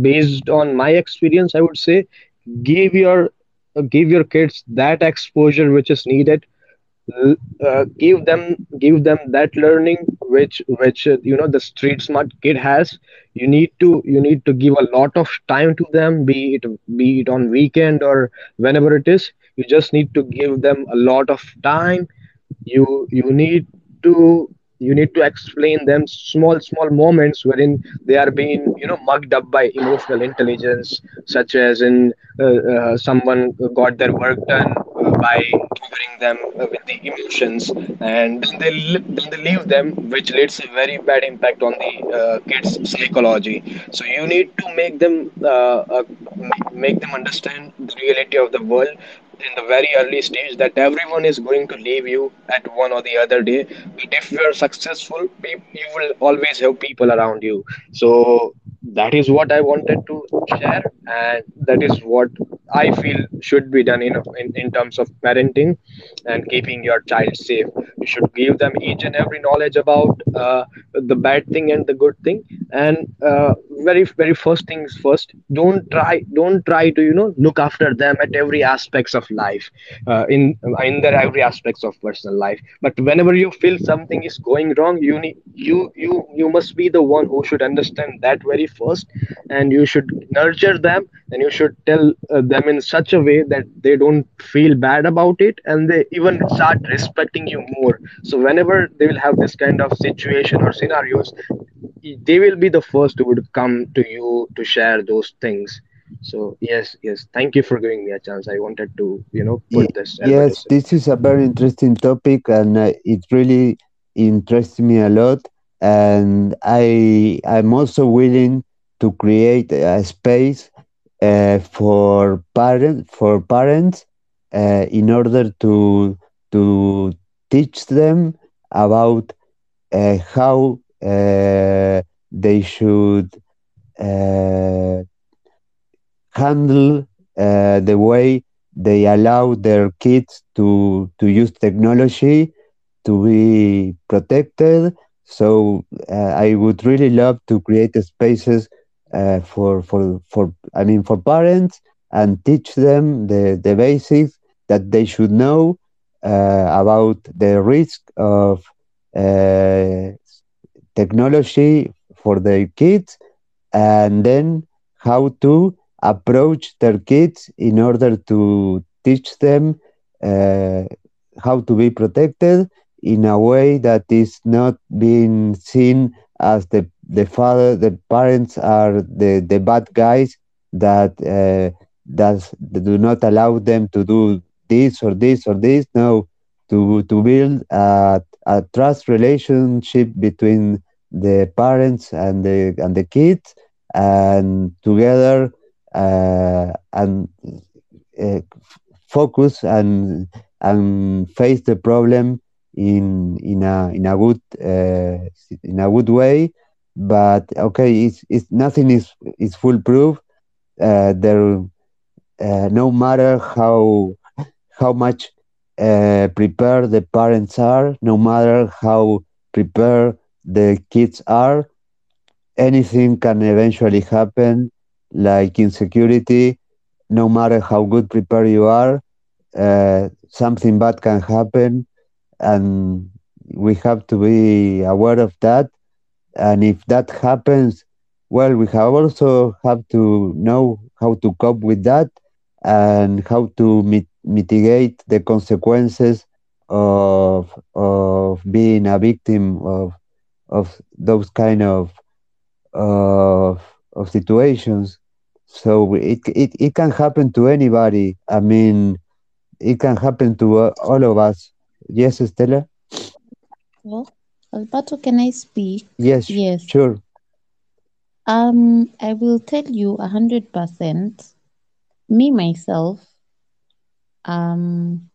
based on my experience, I would say, give your kids that exposure which is needed. Give them that learning which the street smart kid has. You need to give a lot of time to them, be it on weekend or whenever it is. You just need to give them a lot of time. You need to explain them small moments wherein they are being mugged up by emotional intelligence, such as in someone got their work done by covering them with the emotions, and then they leave them, which leads a very bad impact on the kids' psychology. So you need to make them understand the reality of the world in the very early stage, that everyone is going to leave you at one or the other day. But if you are successful, you will always have people around you. So that is what I wanted to share, and that is what I feel should be done in terms of parenting and keeping your child safe. You should give them each and every knowledge about the bad thing and the good thing. And very, very first things first, don't try to look after them at every aspects of life, in their every aspects of personal life. But whenever you feel something is going wrong, you must be the one who should understand that very first, and you should nurture them, and you should tell them in such a way that they don't feel bad about it, and they even start respecting you more. So whenever they will have this kind of situation or scenarios, they will be the first who would come to you to share those things. So yes, thank you for giving me a chance. I wanted to put this. Yes, this is a very interesting topic, and it really interests me a lot. And I'm also willing to create a space for parents in order to teach them about how they should handle the way they allow their kids to use technology, to be protected. So I would really love to create spaces for parents, and teach them the basics that they should know about the risk of technology for their kids, and then how to approach their kids in order to teach them how to be protected in a way that is not being seen as the parents are the bad guys that do not allow them to do this or this or this. No, to build a trust relationship between the parents and the kids, and together focus and face the problem in a good way. But okay, nothing is foolproof. No matter how much prepared the parents are, no matter how prepared the kids are, anything can eventually happen, like insecurity. No matter how good prepared you are, something bad can happen, and we have to be aware of that. And if that happens, well, we have to know how to cope with that, and how to mitigate the consequences of being a victim of those kind of situations. So it can happen to anybody. I mean, it can happen to all of us. Yes, Estela? Hello? Alberto, can I speak? Yes, sure. I will tell you 100%. Me, myself, I'm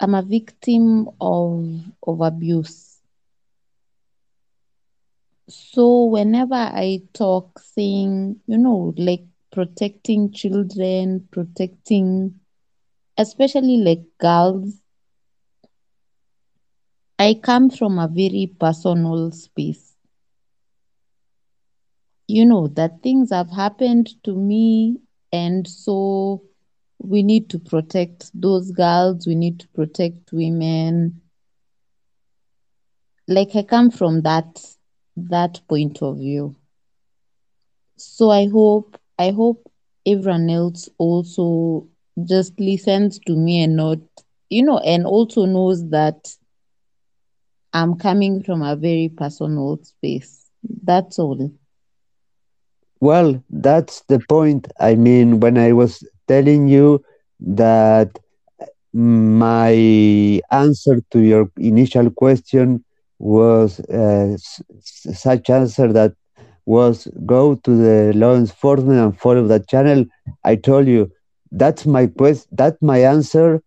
a victim of abuse. So whenever I talk saying, like protecting children, protecting, especially like girls, I come from a very personal space. That things have happened to me, and so we need to protect those girls, we need to protect women. Like I come from that point of view. So I hope everyone else also just listens to me and not, and also knows that I'm coming from a very personal space. That's all. Well, that's the point. I mean, when I was telling you that my answer to your initial question was such answer that was go to the law enforcement and follow that channel. I told you that's my quest. That's my answer.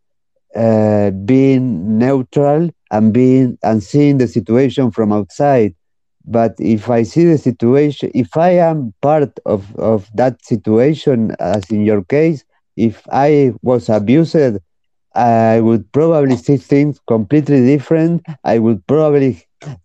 Being neutral and seeing the situation from outside. But if I see the situation, if I am part of that situation, as in your case, if I was abused, I would probably see things completely different. I would probably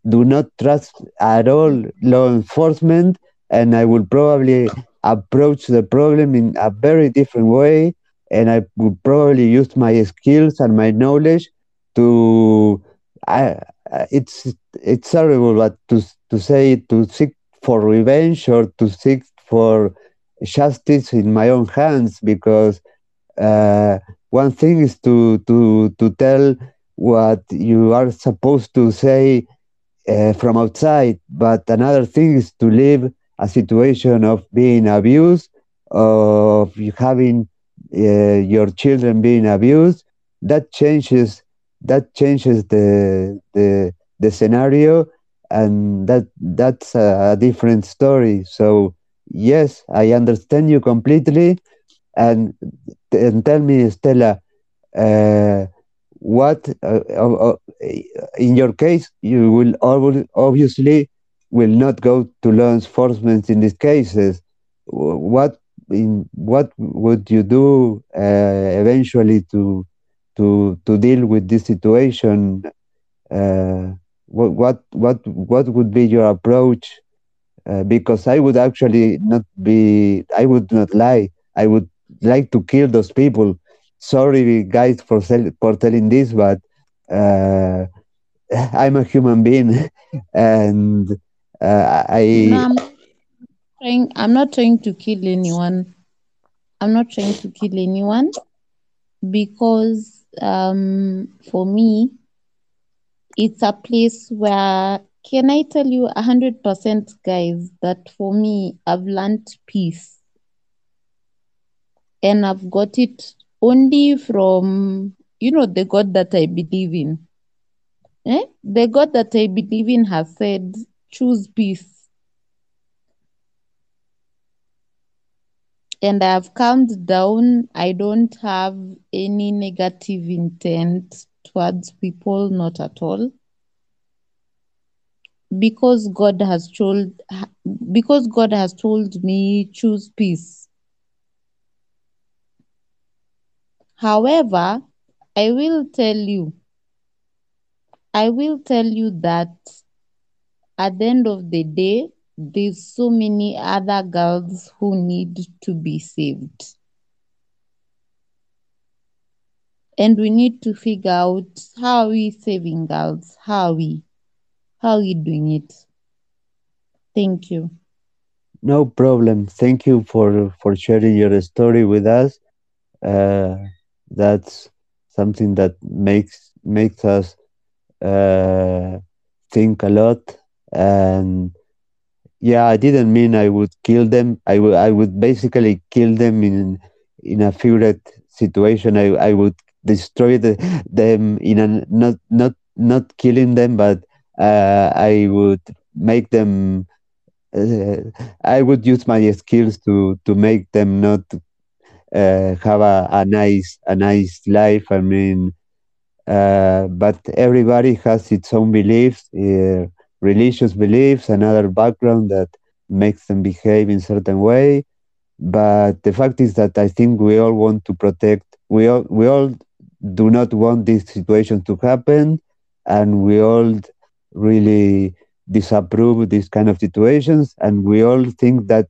do not trust at all law enforcement, and I would probably approach the problem in a very different way, and I would probably use my skills and my knowledge to... It's terrible, but to say to seek for revenge or to seek for justice in my own hands, because one thing is to tell what you are supposed to say from outside, but another thing is to live a situation of being abused, of having your children being abused. That changes the scenario, and that's a different story. So yes, I understand you completely. And tell me, Stella, what in your case you will obviously will not go to law enforcement in these cases. What would you do eventually to deal with this situation? What would be your approach? Because I would actually I would not lie. I would like to kill those people. Sorry, guys, for telling this, but I'm a human being, and I'm not trying to kill anyone. I'm not trying to kill anyone, because for me, it's a place where, can I tell you 100%, guys, that for me, I've learned peace. And I've got it only from, the God that I believe in. The God that I believe in has said, choose peace. And I've calmed down. I don't have any negative intent towards people, not at all. Because God has told me, choose peace. However, I will tell you that at the end of the day, there's so many other girls who need to be saved. And we need to figure out, how are we saving girls? How are we doing it? Thank you. No problem. Thank you for sharing your story with us. That's something that makes us think a lot. And yeah, I didn't mean I would kill them. I would basically kill them in a favorite situation. I would destroy them in a not killing them, but I would make them. I would use my skills to make them not have a nice life. I mean, but everybody has its own beliefs, religious beliefs, another background that makes them behave in certain way. But the fact is that I think we all want to protect. We all do not want this situation to happen, and we all really disapprove these kind of situations, and we all think that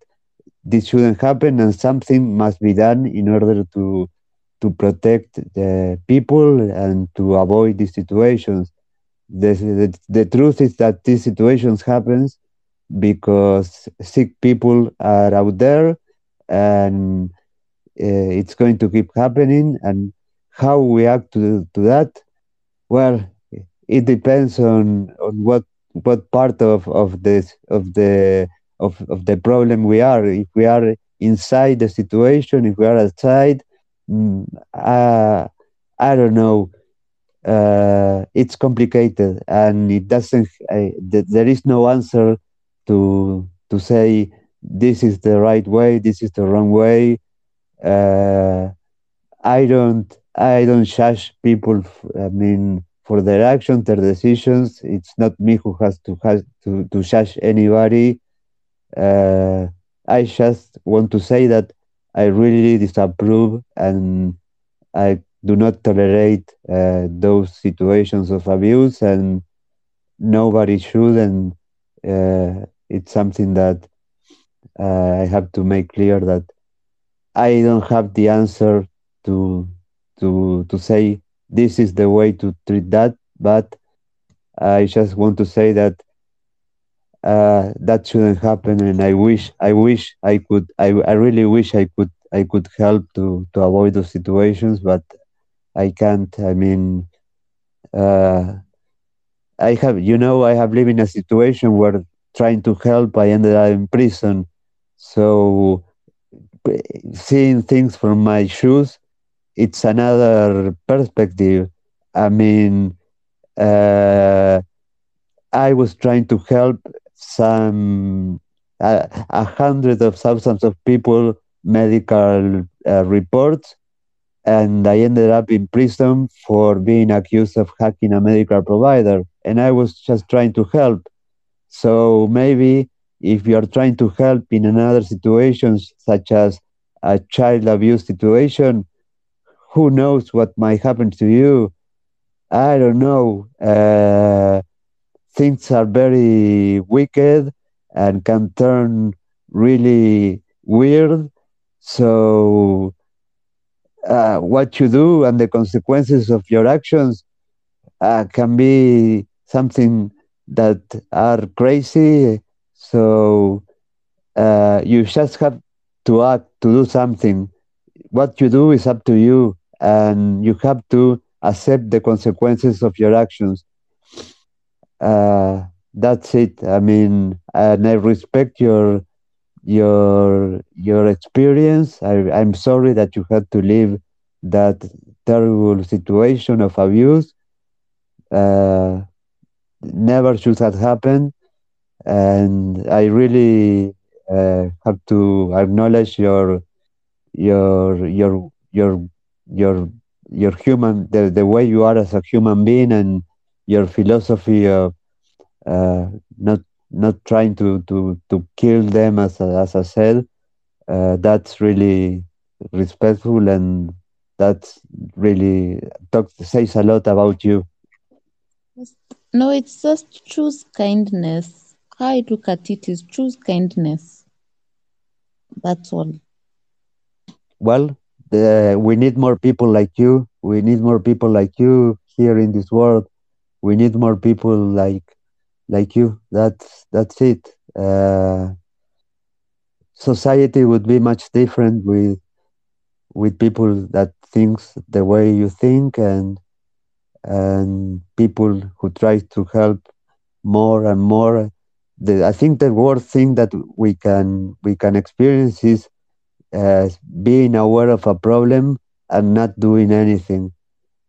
this shouldn't happen, and something must be done in order to protect the people and to avoid these situations. The truth is that these situations happen because sick people are out there, and it's going to keep happening. And how we act to that, well, it depends on what part of the problem we are. If we are inside the situation, if we are outside, I don't know. It's complicated, and it doesn't. There is no answer to say this is the right way, this is the wrong way. I don't judge people. I mean, for their actions, their decisions. It's not me who has to judge anybody. I just want to say that I really disapprove, and I do not tolerate those situations of abuse, and nobody should. And it's something that I have to make clear, that I don't have the answer to say this is the way to treat that, but I just want to say that that shouldn't happen, and I really wish I could help to avoid those situations, but I can't. I mean, I have lived in a situation where trying to help, I ended up in prison. So seeing things from my shoes, it's another perspective. I mean, I was trying to help some 100,000s of people, medical reports, and I ended up in prison for being accused of hacking a medical provider, and I was just trying to help. So maybe if you are trying to help in another situation, such as a child abuse situation, who knows what might happen to you? I don't know. Things are very wicked and can turn really weird. So what you do and the consequences of your actions can be something that are crazy. So you just have to act, to do something. What you do is up to you, and you have to accept the consequences of your actions. That's it. I mean, and I respect your experience. I'm sorry that you had to live that terrible situation of abuse. Never should have happened, and I really have to acknowledge your human, the way you are as a human being, and your philosophy of not trying to kill them, as I said. That's really respectful, and that's really says a lot about you. No, it's just choose kindness. How I look at it is choose kindness. That's all. Well, we need more people like you. We need more people like you here in this world. We need more people like you. That's it. Society would be much different with people that thinks the way you think, and people who try to help more and more. I think the worst thing that we can experience is being aware of a problem and not doing anything.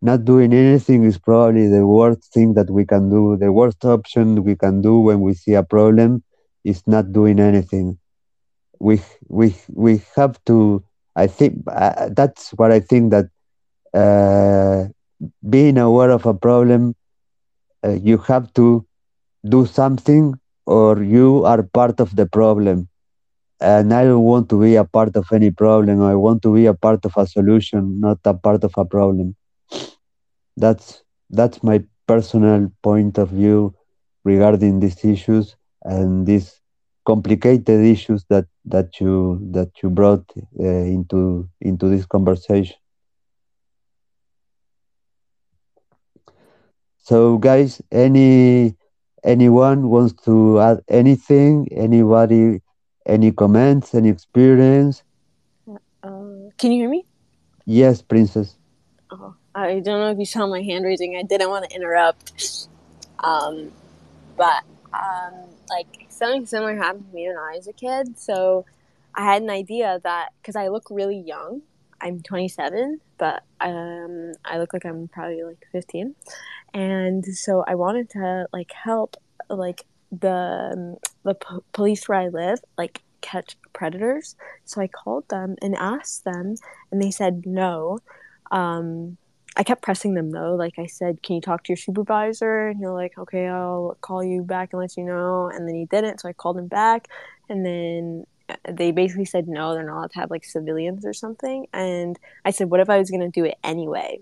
Not doing anything is probably the worst thing that we can do. The worst option we can do when we see a problem is not doing anything. We have to I think that's what I think, that being aware of a problem, you have to do something, or you are part of the problem. And I don't want to be a part of any problem. I want to be a part of a solution, not a part of a problem. That's my personal point of view regarding these issues and these complicated issues that you brought into this conversation. So, guys, anyone wants to add anything? Anybody? Any comments? Any experience? Can you hear me? Yes, Princess. Oh, I don't know if you saw my hand raising. I didn't want to interrupt. Like something similar happened to me when I was a kid. So I had an idea that, because I look really young, I'm 27, but I look like I'm probably like 15. And so I wanted to like help like the police where I live, like, catch predators. So I called them and asked them, and they said no. I kept pressing them, though. Like, I said, can you talk to your supervisor? And you're like, okay, I'll call you back and let you know. And then he didn't, so I called him back. And then they basically said no, they're not allowed to have, like, civilians or something. And I said, what if I was going to do it anyway?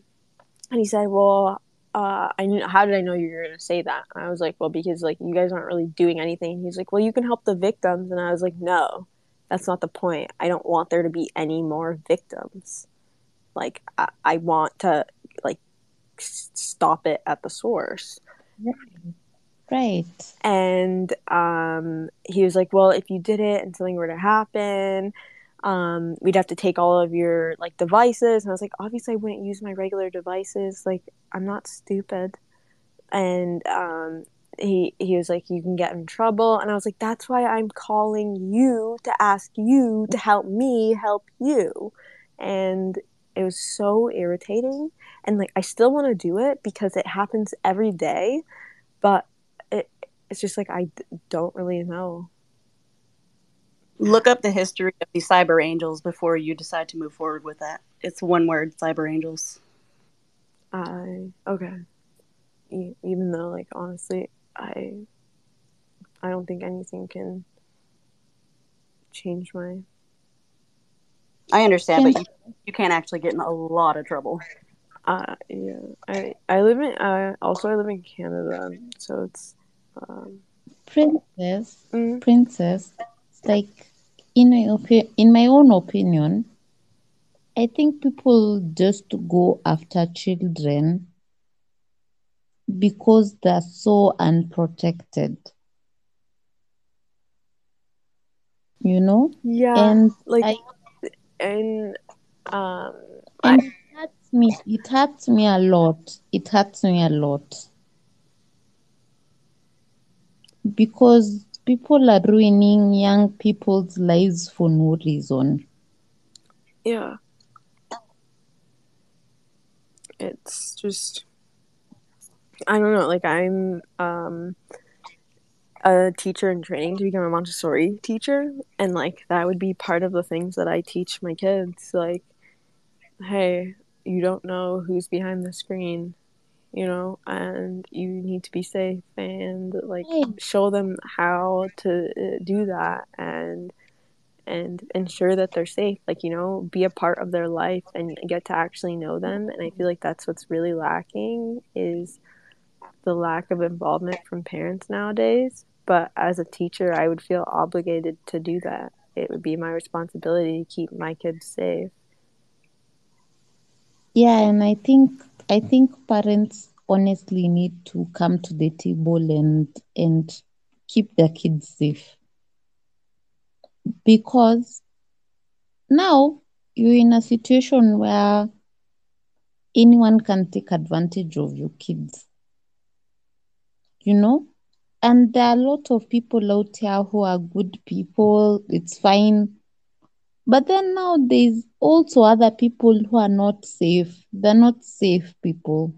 And he said, well, how did I know you were going to say that? And I was like, well, because, like, you guys aren't really doing anything. And he's like, well, you can help the victims. And I was like, no, that's not the point. I don't want there to be any more victims. Like, I want to, like, stop it at the source. Right. And he was like, well, if you did it and something were to happen, we'd have to take all of your, like, devices. And I was like, obviously I wouldn't use my regular devices. Like, I'm not stupid. And he was like, you can get in trouble. And I was like, that's why I'm calling you, to ask you to help me help you. And it was so irritating. And, like, I still want to do it because it happens every day. But it's just, like, I don't really know. Look up the history of the cyber angels before you decide to move forward with that. It's one word, cyber angels. Okay. Even though, like, honestly, I don't think anything can change my... I understand, but you can actually get in a lot of trouble. Yeah. I live in Canada, so it's... Princess... Like, in my own opinion, I think people just go after children because they're so unprotected. You know? Yeah. And like, it hurts me a lot. It hurts me a lot because people are ruining young people's lives for no reason. Yeah. It's just, I don't know, like, I'm a teacher in training to become a Montessori teacher, and, like, that would be part of the things that I teach my kids. Like, hey, you don't know who's behind the screen. You know, and you need to be safe, and, like, show them how to do that, and ensure that they're safe. Like, you know, be a part of their life and get to actually know them. And I feel like that's what's really lacking, is the lack of involvement from parents nowadays. But as a teacher, I would feel obligated to do that. It would be my responsibility to keep my kids safe. Yeah, and I think parents honestly need to come to the table and keep their kids safe. Because now you're in a situation where anyone can take advantage of your kids. You know? And there are a lot of people out here who are good people. It's fine. But then now there's also other people who are not safe. They're not safe people.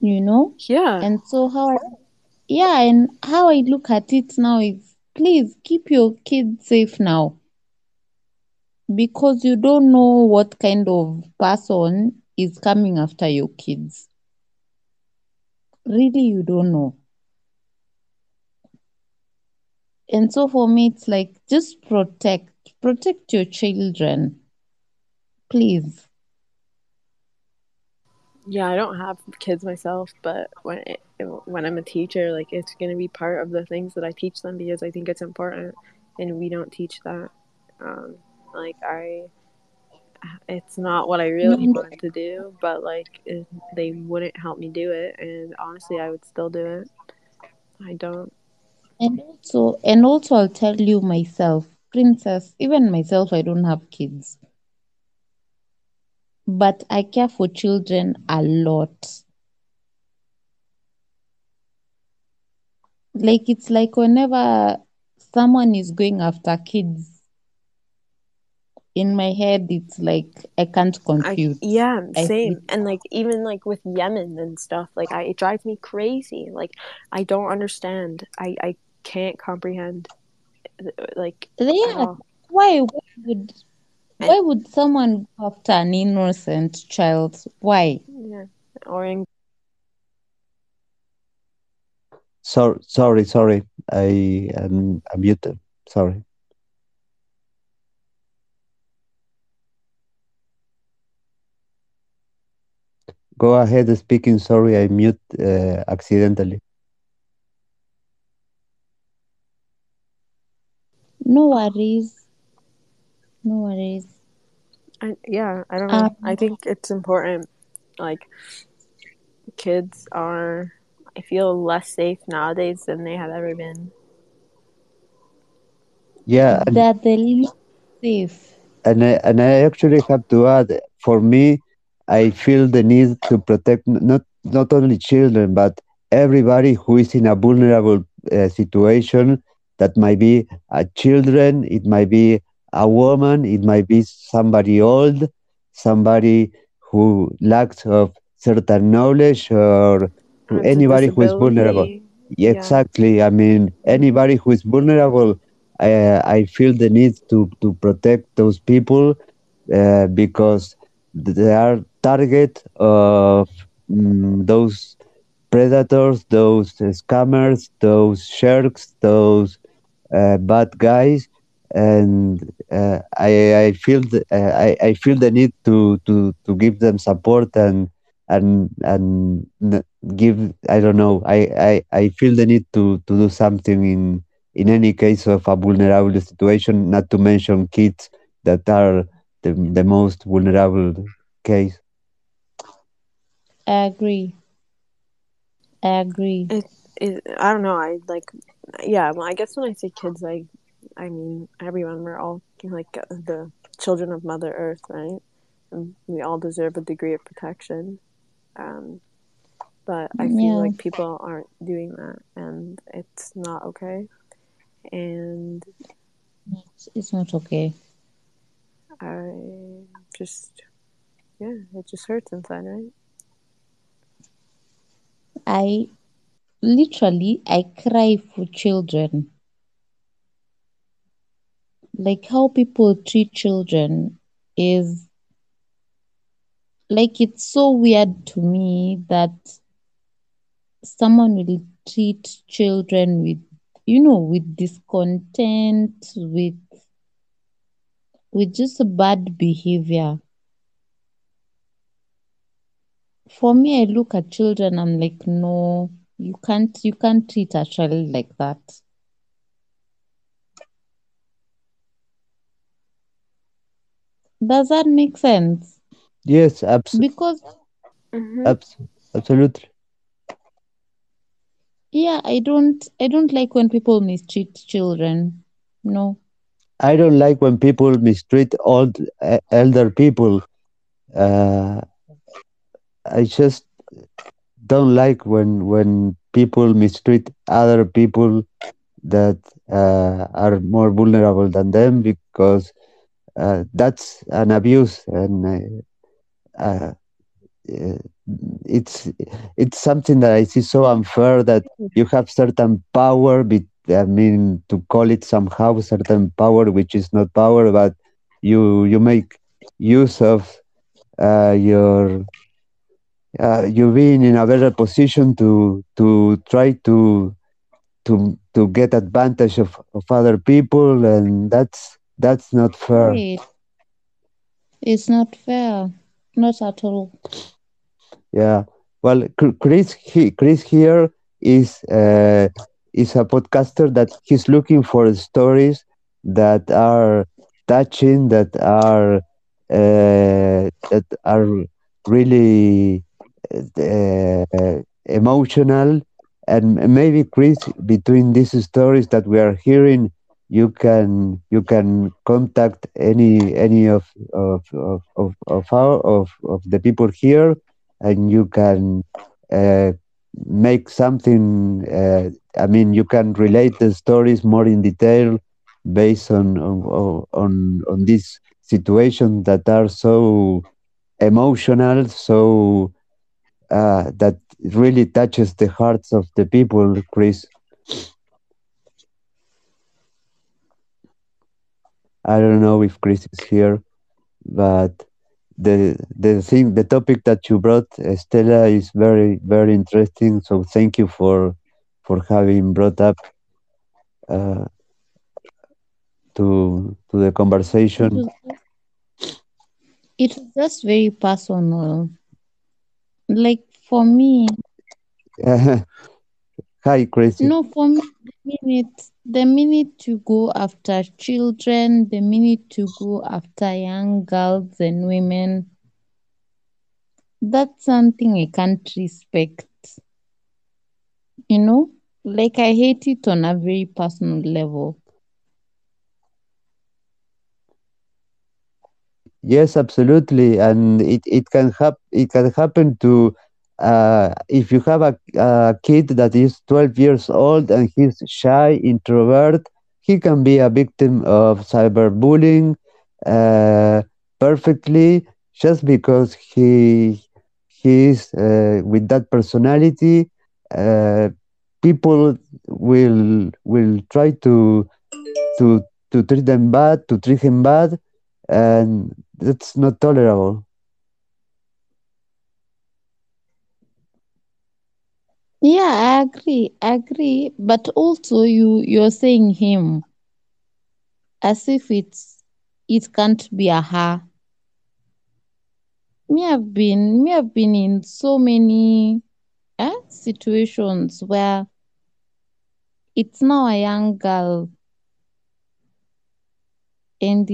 You know? Yeah. And so how I look at it now is please keep your kids safe now, because you don't know what kind of person is coming after your kids. Really, you don't know. And so for me, it's like, just protect your children, please. Yeah, I don't have kids myself, but when I'm a teacher, like, it's going to be part of the things that I teach them, because I think it's important, and we don't teach that. It's not what I really wanted to do, but like, they wouldn't help me do it, and honestly, I would still do it. I don't. And also, I'll tell you myself, Princess, even myself, I don't have kids. But I care for children a lot. Like, it's like whenever someone is going after kids, in my head, it's like, I can't compute. Same. And like, even like with Yemen and stuff, like, it drives me crazy. Like, I don't understand. I can't comprehend. Like, yeah. Why would someone go after an innocent child? Why? Yeah. Sorry. I am muted. Sorry. Go ahead speaking. Sorry, I mute accidentally. No worries. I don't know. I think it's important. Like, kids are, I feel, less safe nowadays than they have ever been. Yeah. That they're not safe. And I actually have to add, for me, I feel the need to protect not only children, but everybody who is in a vulnerable situation. That might be a children, it might be a woman, it might be somebody old, somebody who lacks of certain knowledge, or anybody who is vulnerable. Yeah. Exactly. I mean, anybody who is vulnerable, I feel the need to protect those people, because they are target of those predators, those scammers, those sharks, those bad guys, and I feel the need to give them support and give, I don't know, I feel the need to do something in any case of a vulnerable situation, not to mention kids that are the most vulnerable case. I agree. I don't know. I guess when I say kids, I mean everyone. We're all like the children of Mother Earth, right? And we all deserve a degree of protection. But I feel like people aren't doing that, and it's not okay. And it's not okay. It just hurts inside, right? I cry for children. Like, how people treat children is, like, it's so weird to me that someone will treat children with, with discontent, with just a bad behavior. For me, I look at children, I'm like, no, you can't treat a child like that. Does that make sense? Yes, absolutely. Because absolutely. Yeah, I don't like when people mistreat children. No. I don't like when people mistreat old elder people. I just don't like when people mistreat other people that are more vulnerable than them, because that's an abuse, and it's something that I see so unfair, that you have certain power I mean, to call it somehow certain power, which is not power, but you make use of you being in a better position to try to get advantage of other people, and that's not fair. It's not fair, not at all. Yeah. Well, Chris here is a podcaster that he's looking for stories that are touching, that are really emotional, and maybe Chris, between these stories that we are hearing, you can contact any of the people here, and you can make something. I mean, you can relate the stories more in detail based on these situations that are so emotional, so that really touches the hearts of the people, Chris. I don't know if Chris is here, but the topic that you brought, Stella, is very, very interesting. So thank you for having brought up to the conversation. It's just very personal, like for me. Hi, Chrissy. No, for me, the minute you go after children, the minute you go after young girls and women, that's something I can't respect. You know, like I hate it on a very personal level. Yes, absolutely, and it can happen to. If you have a kid that is 12 years old and he's shy, introvert, he can be a victim of cyberbullying perfectly, just because he is with that personality. People will try to treat him bad, and that's not tolerable. Yeah, I agree. But also, you're saying him as if it can't be a her. Me, I've been in so many situations where it's now a young girl, and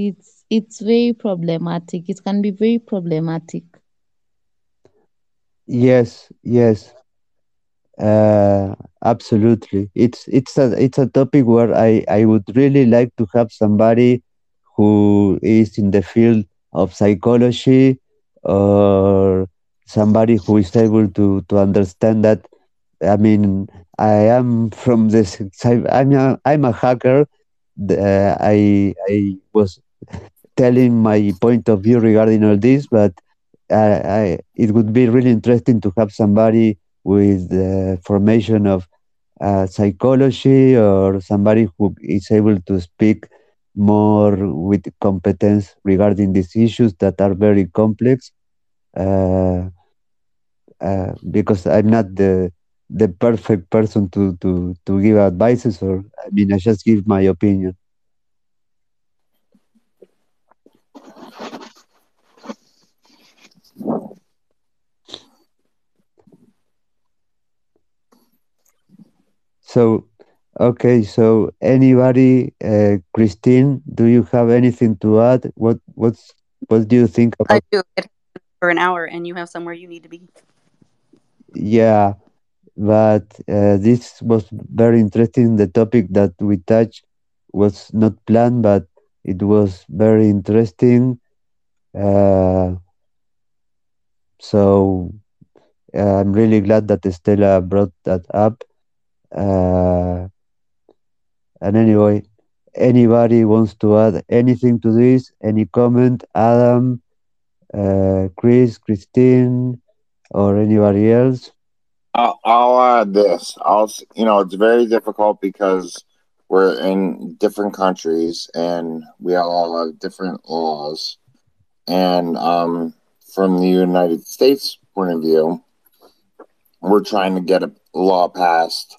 it's very problematic. It can be very problematic. Yes. Absolutely. It's a topic where I would really like to have somebody who is in the field of psychology, or somebody who is able to understand that. I mean, I am from this. I'm a hacker. I was telling my point of view regarding all this, but it would be really interesting to have somebody with the formation of psychology, or somebody who is able to speak more with competence regarding these issues that are very complex. Because I'm not the perfect person to give advices, or I mean, I just give my opinion. So, okay. So, anybody, Christine, do you have anything to add? What do you think about? I do. It for an hour, and you have somewhere you need to be. Yeah, but this was very interesting. The topic that we touched was not planned, but it was very interesting. So, I'm really glad that Estela brought that up. And anyway, anybody wants to add anything to this? Any comment? Adam, Chris, Christine, or anybody else? I'll add this. It's very difficult because we're in different countries and we all have different laws. And from the United States point of view, we're trying to get a law passed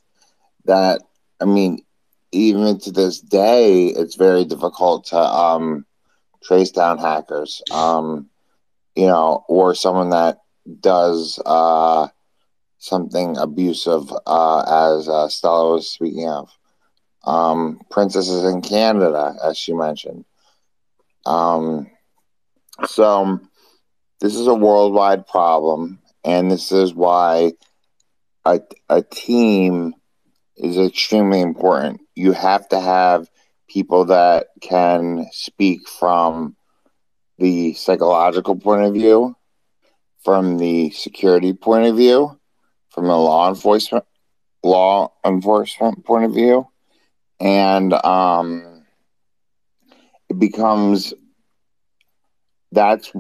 that, I mean, even to this day, it's very difficult to trace down hackers, you know, or someone that does something abusive, as Stella was speaking of. Princesses in Canada, as she mentioned. So this is a worldwide problem, and this is why a team is extremely important. You have to have people that can speak from the psychological point of view, from the security point of view, from the law enforcement point of view, and it becomes, that's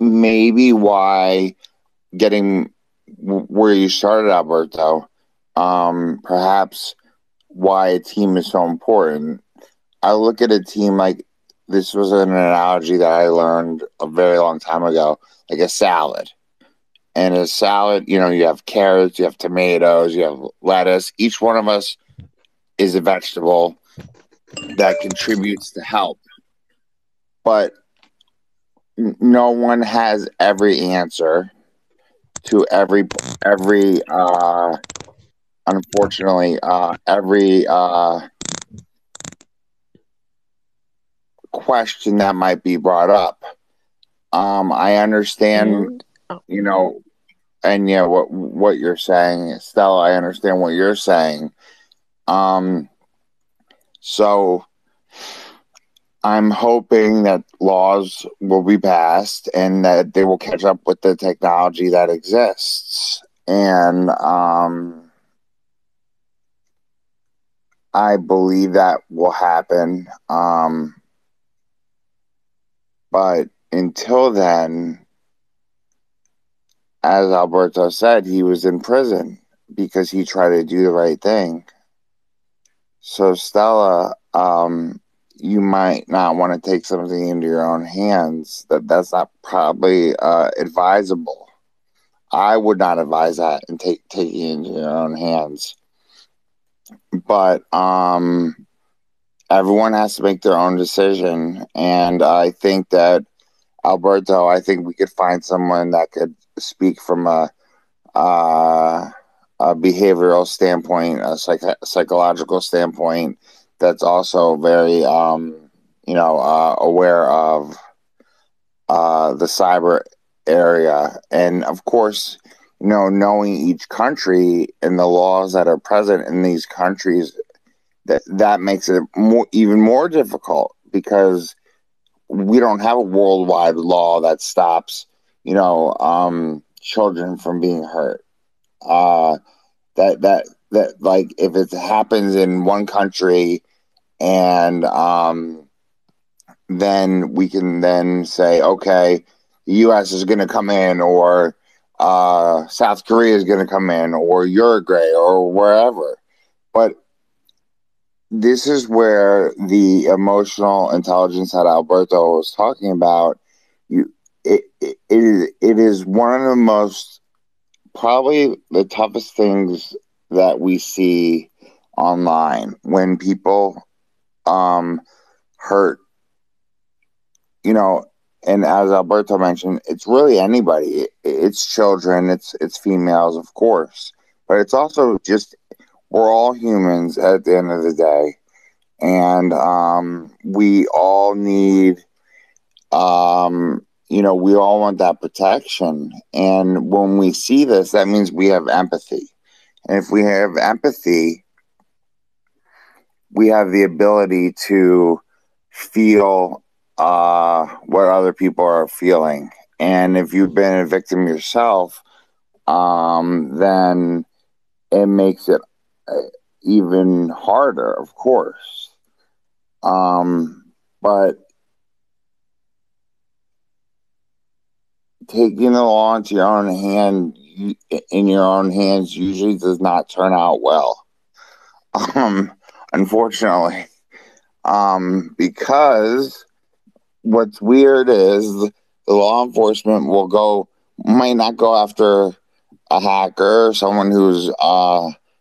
maybe why getting where you started, Alberto, perhaps why a team is so important. I look at a team like, this was an analogy that I learned a very long time ago, like a salad. And a salad, you know, you have carrots, you have tomatoes, you have lettuce. Each one of us is a vegetable that contributes to help. But no one has every answer to every, unfortunately, every question that might be brought up. I understand, you know, and yeah, what you're saying, Stella, I understand what you're saying. So I'm hoping that laws will be passed and that they will catch up with the technology that exists. And I believe that will happen. But until then, as Alberto said, he was in prison because he tried to do the right thing. So Stella, you might not want to take something into your own hands. That's not probably advisable. I would not advise that and taking it into your own hands. But everyone has to make their own decision. And I think that, Alberto, I think we could find someone that could speak from a behavioral standpoint, a psychological standpoint, that's also very, aware of the cyber area. And, of course, you know, knowing each country and the laws that are present in these countries, that makes it even more difficult, because we don't have a worldwide law that stops, you know, children from being hurt. That like, if it happens in one country, and then we can then say, okay, the U.S. is going to come in, or South Korea is going to come in, or Uruguay, or wherever. But this is where the emotional intelligence that Alberto was talking about, it is one of the most, probably the toughest things that we see online, when people hurt, you know. And as Alberto mentioned, it's really anybody. It's children, it's females, of course, but it's also just, we're all humans at the end of the day, and we all need, we all want that protection. And when we see this, that means we have empathy. And if we have empathy, we have the ability to feel what other people are feeling. And if you've been a victim yourself, then it makes it even harder, of course. But taking the law into your own hand, in your own hands, usually does not turn out well. unfortunately, because what's weird is the law enforcement will might not go after a hacker, someone who's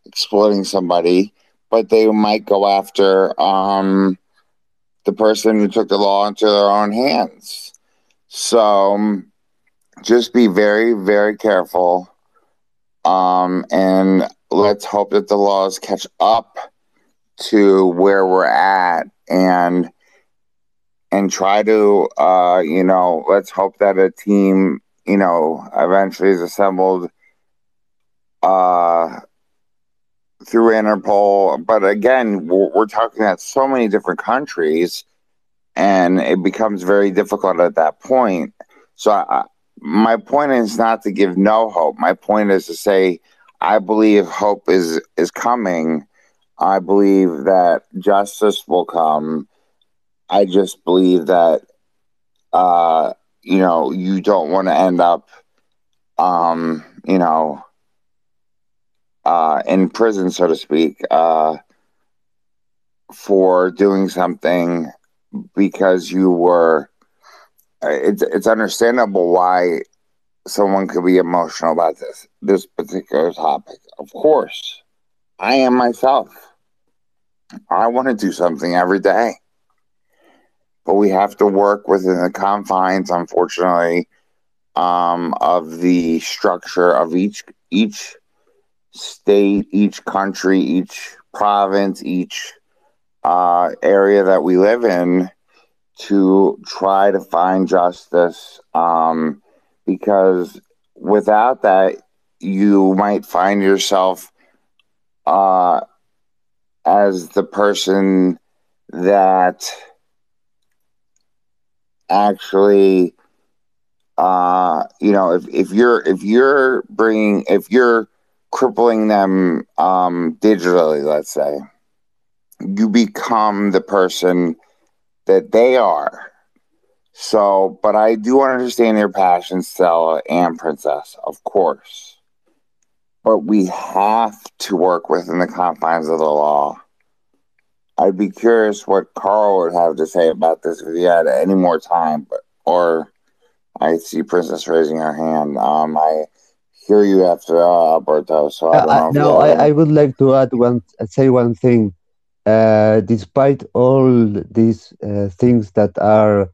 exploiting somebody, but they might go after the person who took the law into their own hands. So just be very, very careful, and let's hope that the laws catch up to where we're at, and try to, let's hope that a team, eventually is assembled through Interpol. But again, we're talking about so many different countries, and it becomes very difficult at that point. So my point is not to give no hope. My point is to say, I believe hope is coming. I believe that justice will come. I just believe that, you don't want to end up, in prison, so to speak, for doing something because you were... It's understandable why someone could be emotional about this particular topic. Of course, I am myself. I want to do something every day. But we have to work within the confines, unfortunately, of the structure of each state, each country, each province, each area that we live in, to try to find justice, because without that, you might find yourself as the person that actually, if you're crippling them digitally, let's say, you become the person that they are. So, but I do understand your passion, Stella and Princess, of course. But we have to work within the confines of the law. I'd be curious what Carl would have to say about this if he had any more time. Or I see Princess raising her hand. I hear you after Alberto. So I don't know. I would like to add one thing. Despite all these things that are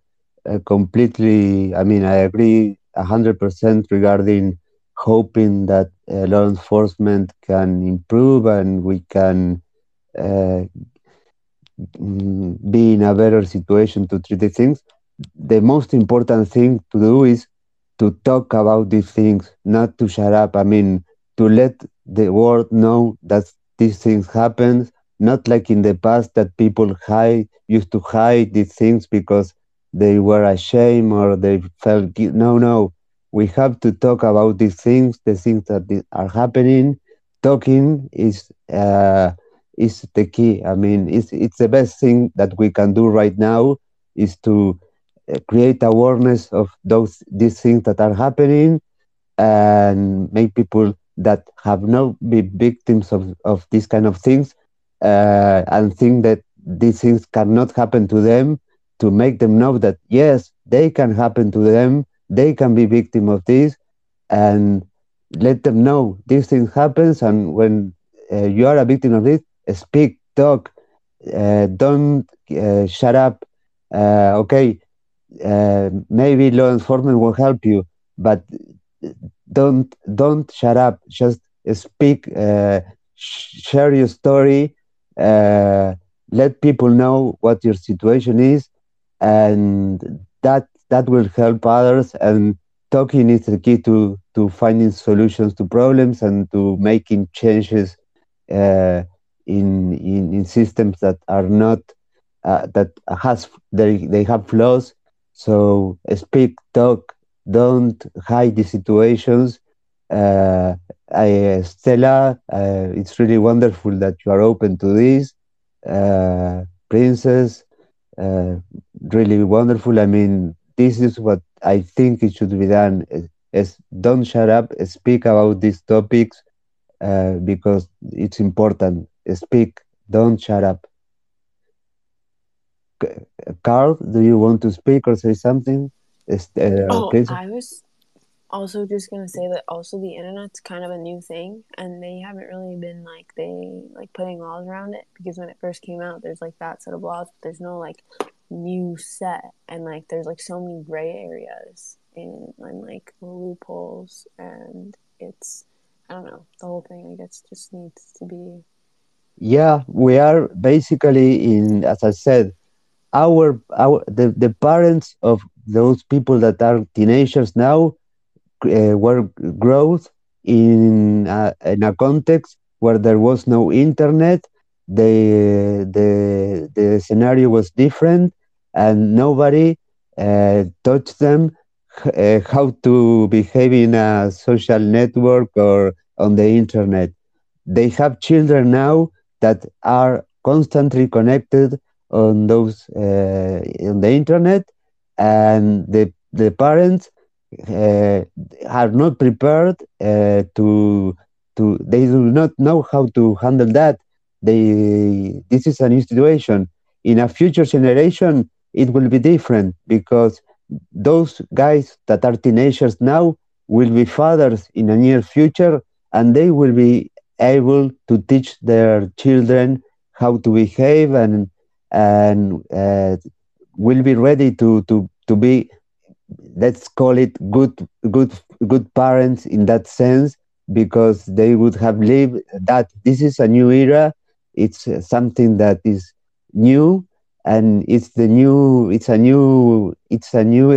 completely, I agree 100% regarding hoping that law enforcement can improve and we can be in a better situation to treat these things. The most important thing to do is to talk about these things, not to shut up. To let the world know that these things happen. Not like in the past that people used to hide these things because they were ashamed or they felt guilty. No. We have to talk about these things, the things that are happening. Talking is the key. It's the best thing that we can do right now is to create awareness of these things that are happening and make people that have not been victims of these kind of things and think that these things cannot happen to them, to make them know that, yes, they can happen to them, they can be victim of this, and let them know these things happens. And when you are a victim of this, speak, talk, don't shut up. Maybe law enforcement will help you, but don't shut up. Just speak, share your story. Let people know what your situation is, and that will help others. And talking is the key to finding solutions to problems and to making changes in systems that are not they have flaws. So speak, talk, don't hide the situations. Stella, it's really wonderful that you are open to this. Princess, really wonderful. This is what I think it should be done. Is don't shut up. Speak about these topics because it's important. Speak, Don't shut up. Carl, do you want to speak or say something? I was also just going to say that also the internet's kind of a new thing, and they haven't really been like putting laws around it, because when it first came out, there's like that set of laws, but there's no like new set, and like there's like so many gray areas and like loopholes, and it's, I don't know, the whole thing I guess just needs to be. Yeah, we are basically in, as I said, the parents of those people that are teenagers now were growth in a context where there was no internet. The scenario was different, and nobody taught them how to behave in a social network or on the internet. They have children now that are constantly connected on those on the internet, and the parents are not prepared to. They do not know how to handle that. This is a new situation. In a future generation, it will be different, because those guys that are teenagers now will be fathers in the near future, and they will be able to teach their children how to behave, and will be ready to be, let's call it, good parents in that sense, because they would have lived that. This is a new era. It's something that is new, and it's a new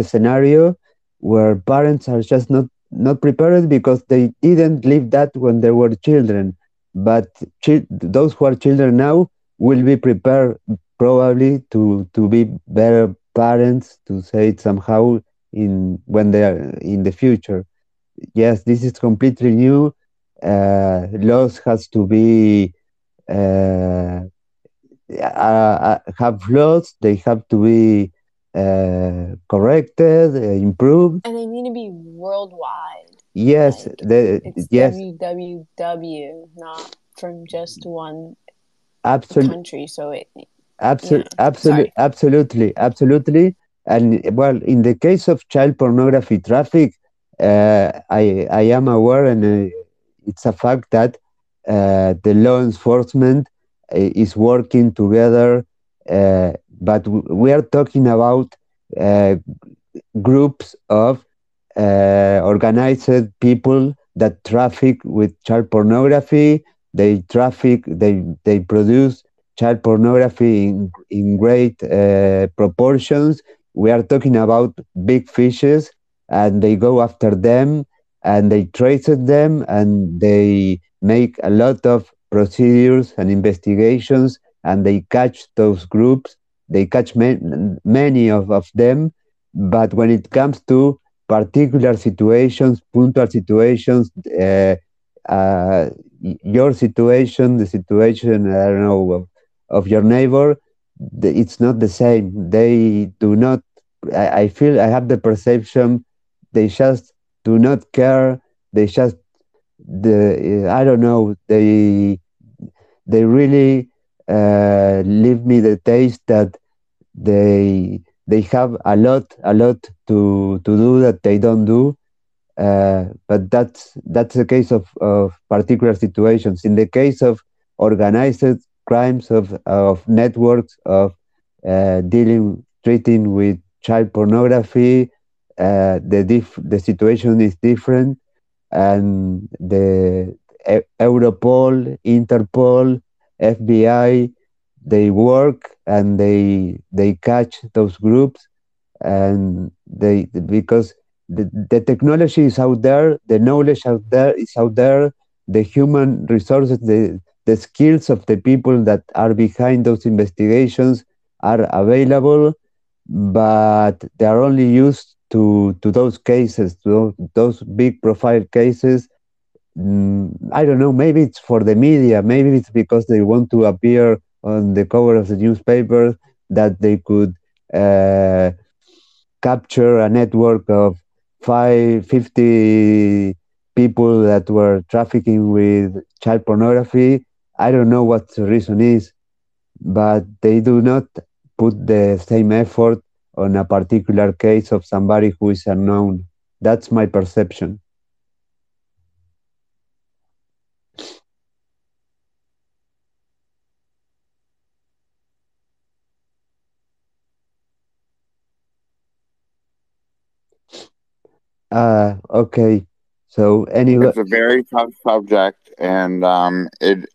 scenario where parents are just not prepared, because they didn't live that when they were children. But those who are children now will be prepared probably to be better parents, to say it somehow, when they are in the future. Yes, this is completely new. Laws has to be have flaws. They have to be corrected, improved, and they need to be worldwide. Yes, like, yes. WWW, not from just one country. So it. Absolutely. And well, in the case of child pornography traffic, I am aware, and it's a fact that the law enforcement is working together, but we are talking about groups of organized people that traffic with child pornography. They produce child pornography in great proportions. We are talking about big fishes, and they go after them, and they trace them, and they make a lot of procedures and investigations, and they catch those groups. They catch many of them, but when it comes to particular situations, punctual situations, your situation, the situation, I don't know, of your neighbor, it's not the same. They do not, I feel, I have the perception, they just do not care. They just, I don't know, they really leave me the taste that they have a lot to do that they don't do, but that's the case of particular situations. In the case of organized crimes, of networks, of treating with child pornography, the situation is different, and the Europol, Interpol, FBI, they work, and they catch those groups, and because the technology is out there, the knowledge is out there, the human resources, the skills of the people that are behind those investigations are available, but they are only used to those cases, to those big profile cases. I don't know, maybe it's for the media, maybe it's because they want to appear on the cover of the newspaper, that they could capture a network of 50 people that were trafficking with child pornography. I don't know what the reason is, but they do not put the same effort on a particular case of somebody who is unknown. That's my perception. Okay. So anyway, it's a very tough subject, and it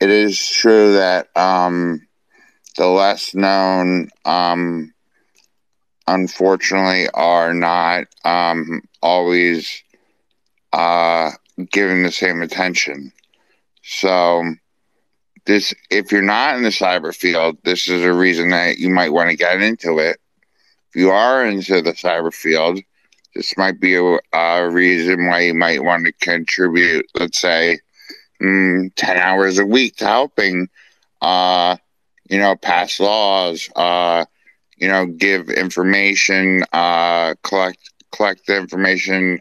is true that the less known, unfortunately, are not always given the same attention. So this, if you're not in the cyber field, this is a reason that you might want to get into it. If you are into the cyber field, this might be a reason why you might want to contribute, let's say, 10 hours a week to helping, pass laws, give information, collect the information,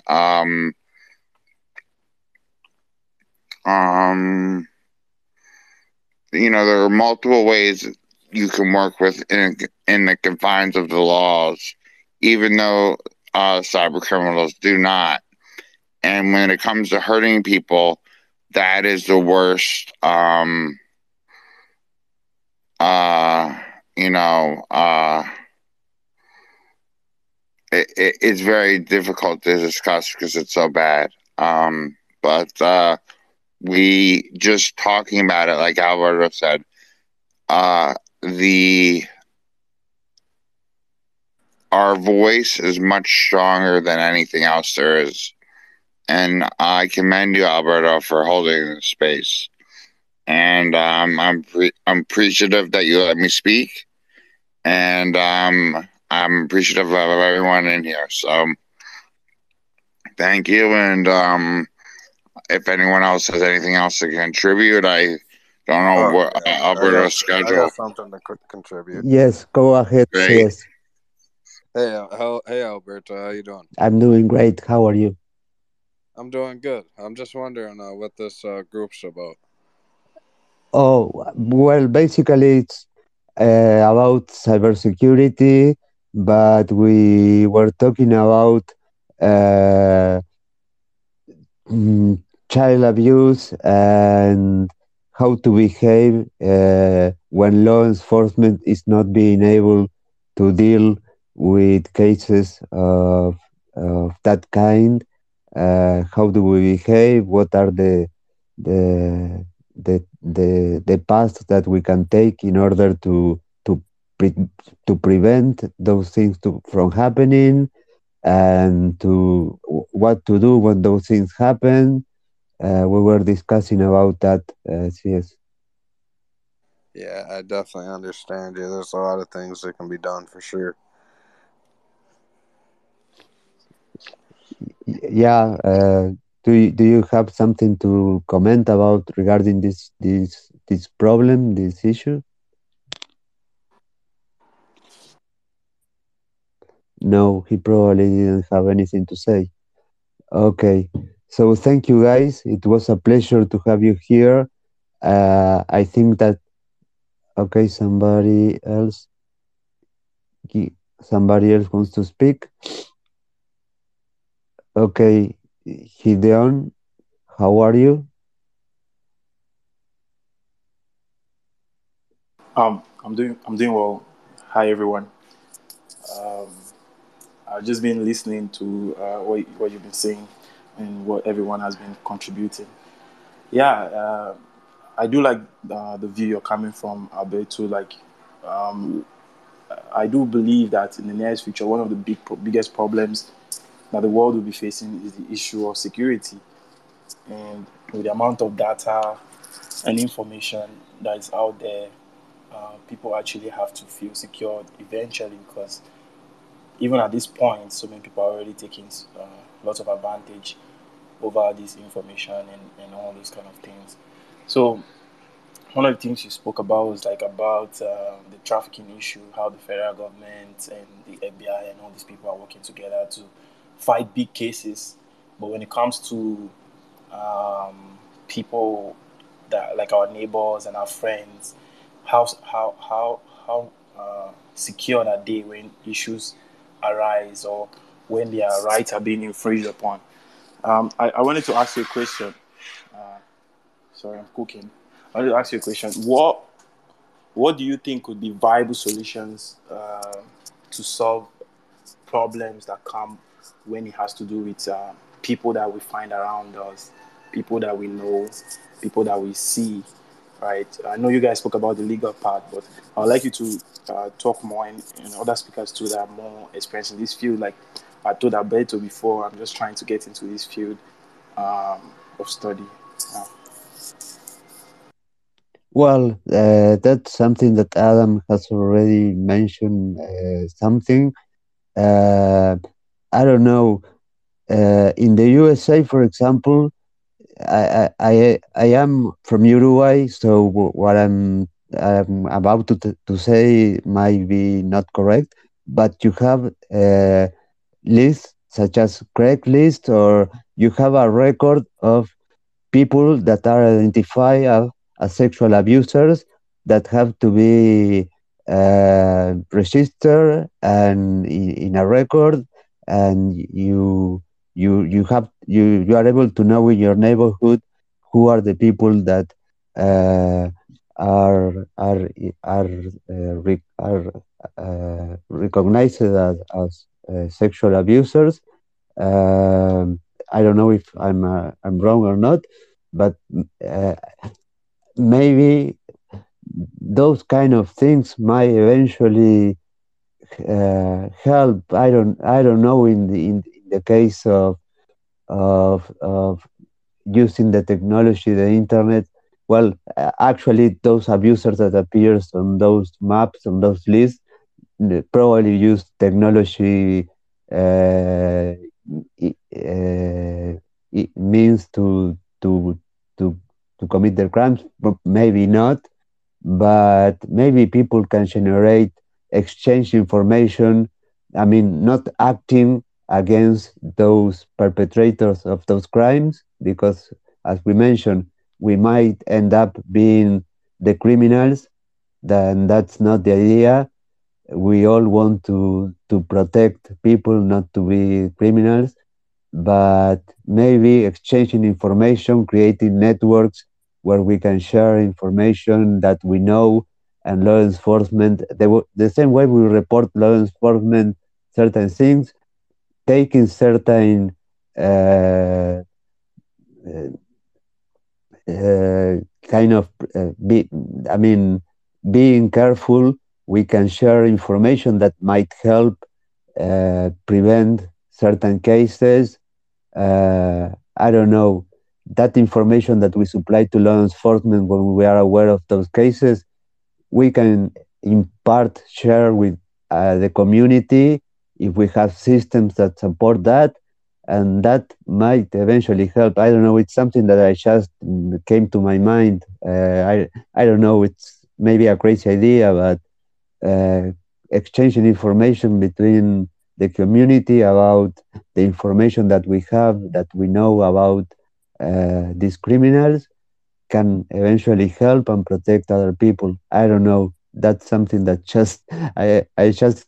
there are multiple ways you can work with in the confines of the laws, even though cyber criminals do not. And when it comes to hurting people, that is the worst, it's very difficult to discuss because it's so bad. But we just talking about it, like Alberto said, our voice is much stronger than anything else there is. And I commend you, Alberto, for holding this space. And I'm appreciative that you let me speak. And I'm appreciative of everyone in here. So thank you. And if anyone else has anything else to contribute, I don't know what Alberto's schedule. I got something to contribute. Yes, go ahead. Great. Yes. Hey, Alberto, how you doing? I'm doing great. How are you? I'm doing good. I'm just wondering what this group's about. Oh, well, basically it's about cybersecurity, but we were talking about child abuse and how to behave when law enforcement is not being able to deal with cases of that kind. How do we behave? What are the paths that we can take in order to prevent those things from happening, and to what to do when those things happen? We were discussing about that. Yes. Yeah, I definitely understand you. There's a lot of things that can be done for sure. Yeah, do you have something to comment about regarding this problem, this issue? No, he probably didn't have anything to say. Okay, so thank you guys. It was a pleasure to have you here. I think that, okay, somebody else wants to speak. Okay, Gideon, how are you? I'm doing well. Hi everyone. I've just been listening to what you've been saying and what everyone has been contributing. Yeah, I do like the view you're coming from, Alberto. Like, I do believe that in the near future, one of the biggest problems that the world will be facing is the issue of security. And with the amount of data and information that is out there, people actually have to feel secure eventually, because even at this point, so many people are already taking lots of advantage over this information and all those kind of things. So one of the things you spoke about was like about the trafficking issue, how the federal government and the FBI and all these people are working together to fight big cases. But when it comes to people that, like our neighbors and our friends, how secure are they when issues arise or when their rights are being infringed upon. I wanted to ask you a question. Sorry, I'm cooking. I wanted to ask you a question. What do you think would be viable solutions to solve problems that come when it has to do with people that we find around us, people that we know, people that we see, right? I know you guys spoke about the legal part, but I'd like you to talk more, and other speakers too that are more experienced in this field. Like I told Alberto before, I'm just trying to get into this field of study. Well, that's something that Adam has already mentioned something. I don't know. In the USA, for example, I am from Uruguay, so what I'm about to say might be not correct, but you have lists such as Craigslist, or you have a record of people that are identified as sexual abusers that have to be registered and in a record, and you are able to know in your neighborhood who are the people that are recognized as sexual abusers. I don't know if I'm wrong or not, but maybe those kind of things might eventually help. I don't know in the case of using the technology, the internet. Well, actually, those abusers that appears on those maps, on those lists, probably use technology means to commit their crimes. Maybe not, but maybe people can generate, exchange information. I mean, not acting against those perpetrators of those crimes, because as we mentioned, we might end up being the criminals, then that's not the idea. We all want to protect people, not to be criminals, but maybe exchanging information, creating networks where we can share information that we know, and law enforcement, the same way we report law enforcement certain things, taking certain kind of, being careful, we can share information that might help prevent certain cases. I don't know, that information that we supply to law enforcement when we are aware of those cases, we can in part share with the community if we have systems that support that, and that might eventually help. I don't know, it's something that I just came to my mind. I don't know, it's maybe a crazy idea, but exchanging information between the community about the information that we have, that we know about these criminals, can eventually help and protect other people. I don't know. That's something that just I just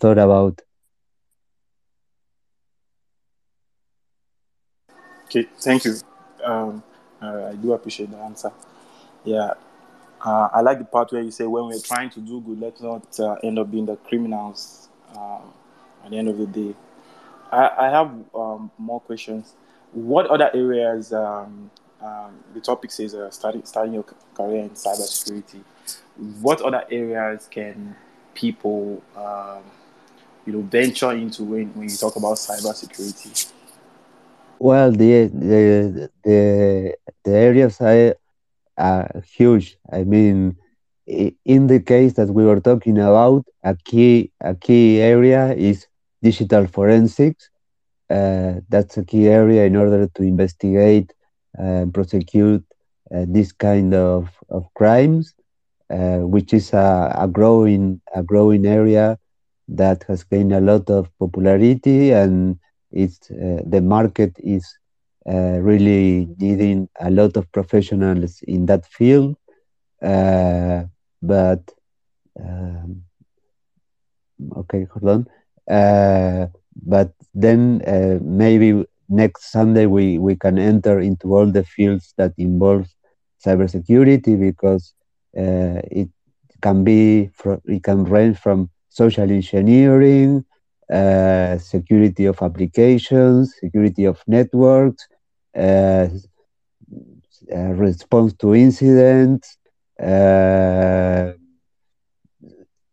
thought about. Okay, thank you. I do appreciate the answer. Yeah, I like the part where you say when we're trying to do good, let's not end up being the criminals at the end of the day. I have more questions. What other areas? The topic says starting your career in cybersecurity. What other areas can people, venture into when you talk about cybersecurity? Well, the areas are huge. I mean, in the case that we were talking about, a key area is digital forensics. That's a key area in order to investigate and prosecute this kind of crimes, which is a growing area that has gained a lot of popularity, and it's the market is really needing a lot of professionals in that field, but okay, hold on. But then maybe next Sunday we can enter into all the fields that involve cybersecurity, because it can be it can range from social engineering, security of applications, security of networks, response to incidents,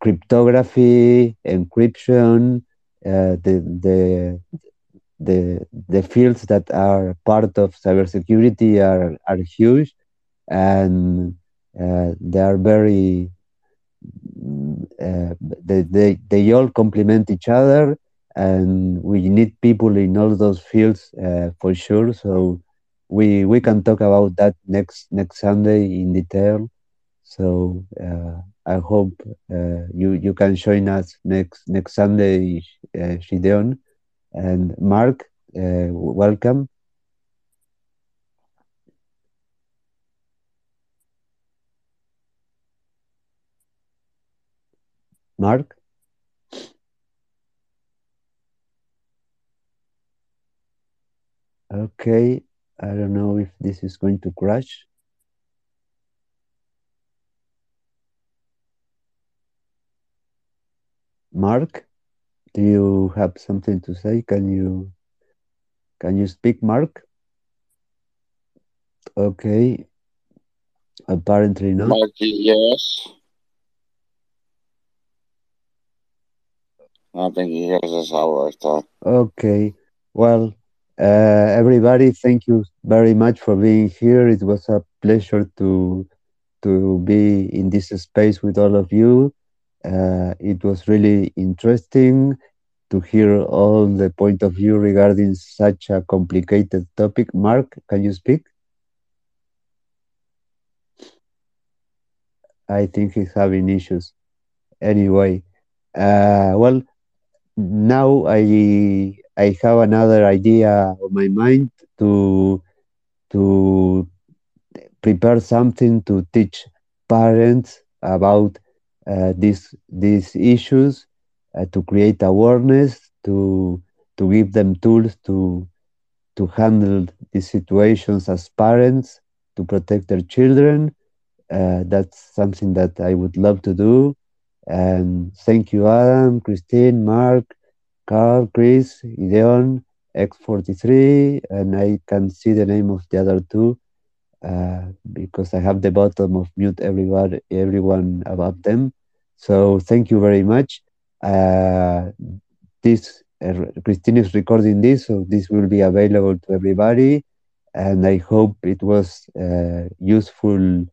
cryptography, encryption, the fields that are part of cybersecurity are huge, and they are very they all complement each other, and we need people in all those fields for sure. So we can talk about that next Sunday in detail. So I hope you can join us next Sunday, Gideon. And Mark, welcome. Mark? Okay, I don't know if this is going to crash. Mark, do you have something to say? Can you speak, Mark? Okay. Apparently not. Mark, yes. I think he hears us our time. Okay. Well, everybody, thank you very much for being here. It was a pleasure to be in this space with all of you. It was really interesting to hear all the point of view regarding such a complicated topic. Mark, can you speak? I think he's having issues. Anyway, well, now I have another idea on my mind to prepare something to teach parents about these issues, to create awareness, to give them tools to handle these situations as parents, to protect their children. That's something that I would love to do. And thank you, Adam, Christine, Mark, Carl, Chris, Ideon, X43, and I can see the name of the other two. Because I have the bottom of mute everyone about them. So thank you very much. Christine is recording this, so this will be available to everybody. And I hope it was useful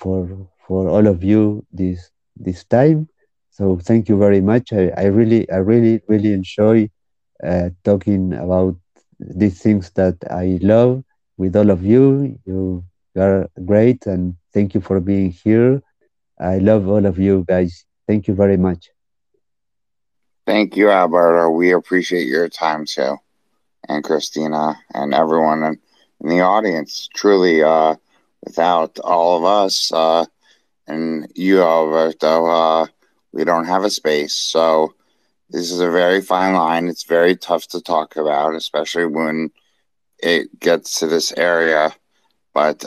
for all of you this time. So thank you very much. I really enjoy talking about these things that I love with all of you. You are great, and thank you for being here. I love all of you guys. Thank you very much. Thank you, Alberto. We appreciate your time, too, and Christina, and everyone in the audience. Truly, without all of us and you, Alberto, we don't have a space. So this is a very fine line. It's very tough to talk about, especially when it gets to this area, but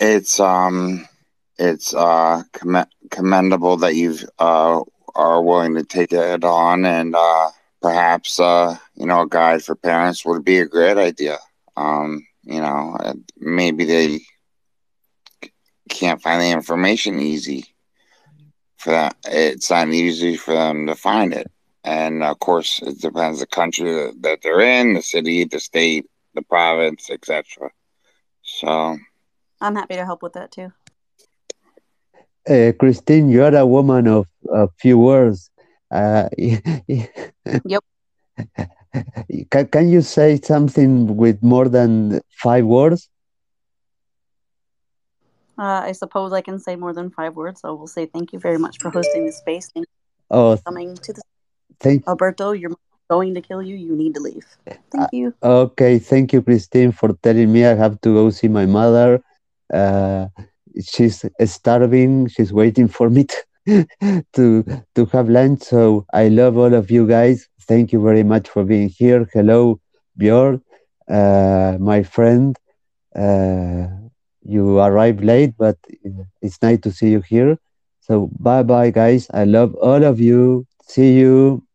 it's commendable that you've are willing to take it on, and perhaps a guide for parents would be a great idea. Maybe they can't find the information easy for that. It's not easy for them to find it. And, of course, it depends on the country that they're in, the city, the state, the province, etc. So I'm happy to help with that, too. Christine, you're a woman of a few words. Yep. Can you say something with more than 5 words? I suppose I can say more than 5 words. I will say thank you very much for hosting this space. Thank you for coming to the Alberto, you're going to kill you, you need to leave. Thank you. Okay, thank you, Christine, for telling me I have to go see my mother. She's starving. She's waiting for me to have lunch. So I love all of you guys. Thank you very much for being here. Hello, Björn, my friend. You arrived late, but it's nice to see you here. So bye-bye, guys. I love all of you. See you.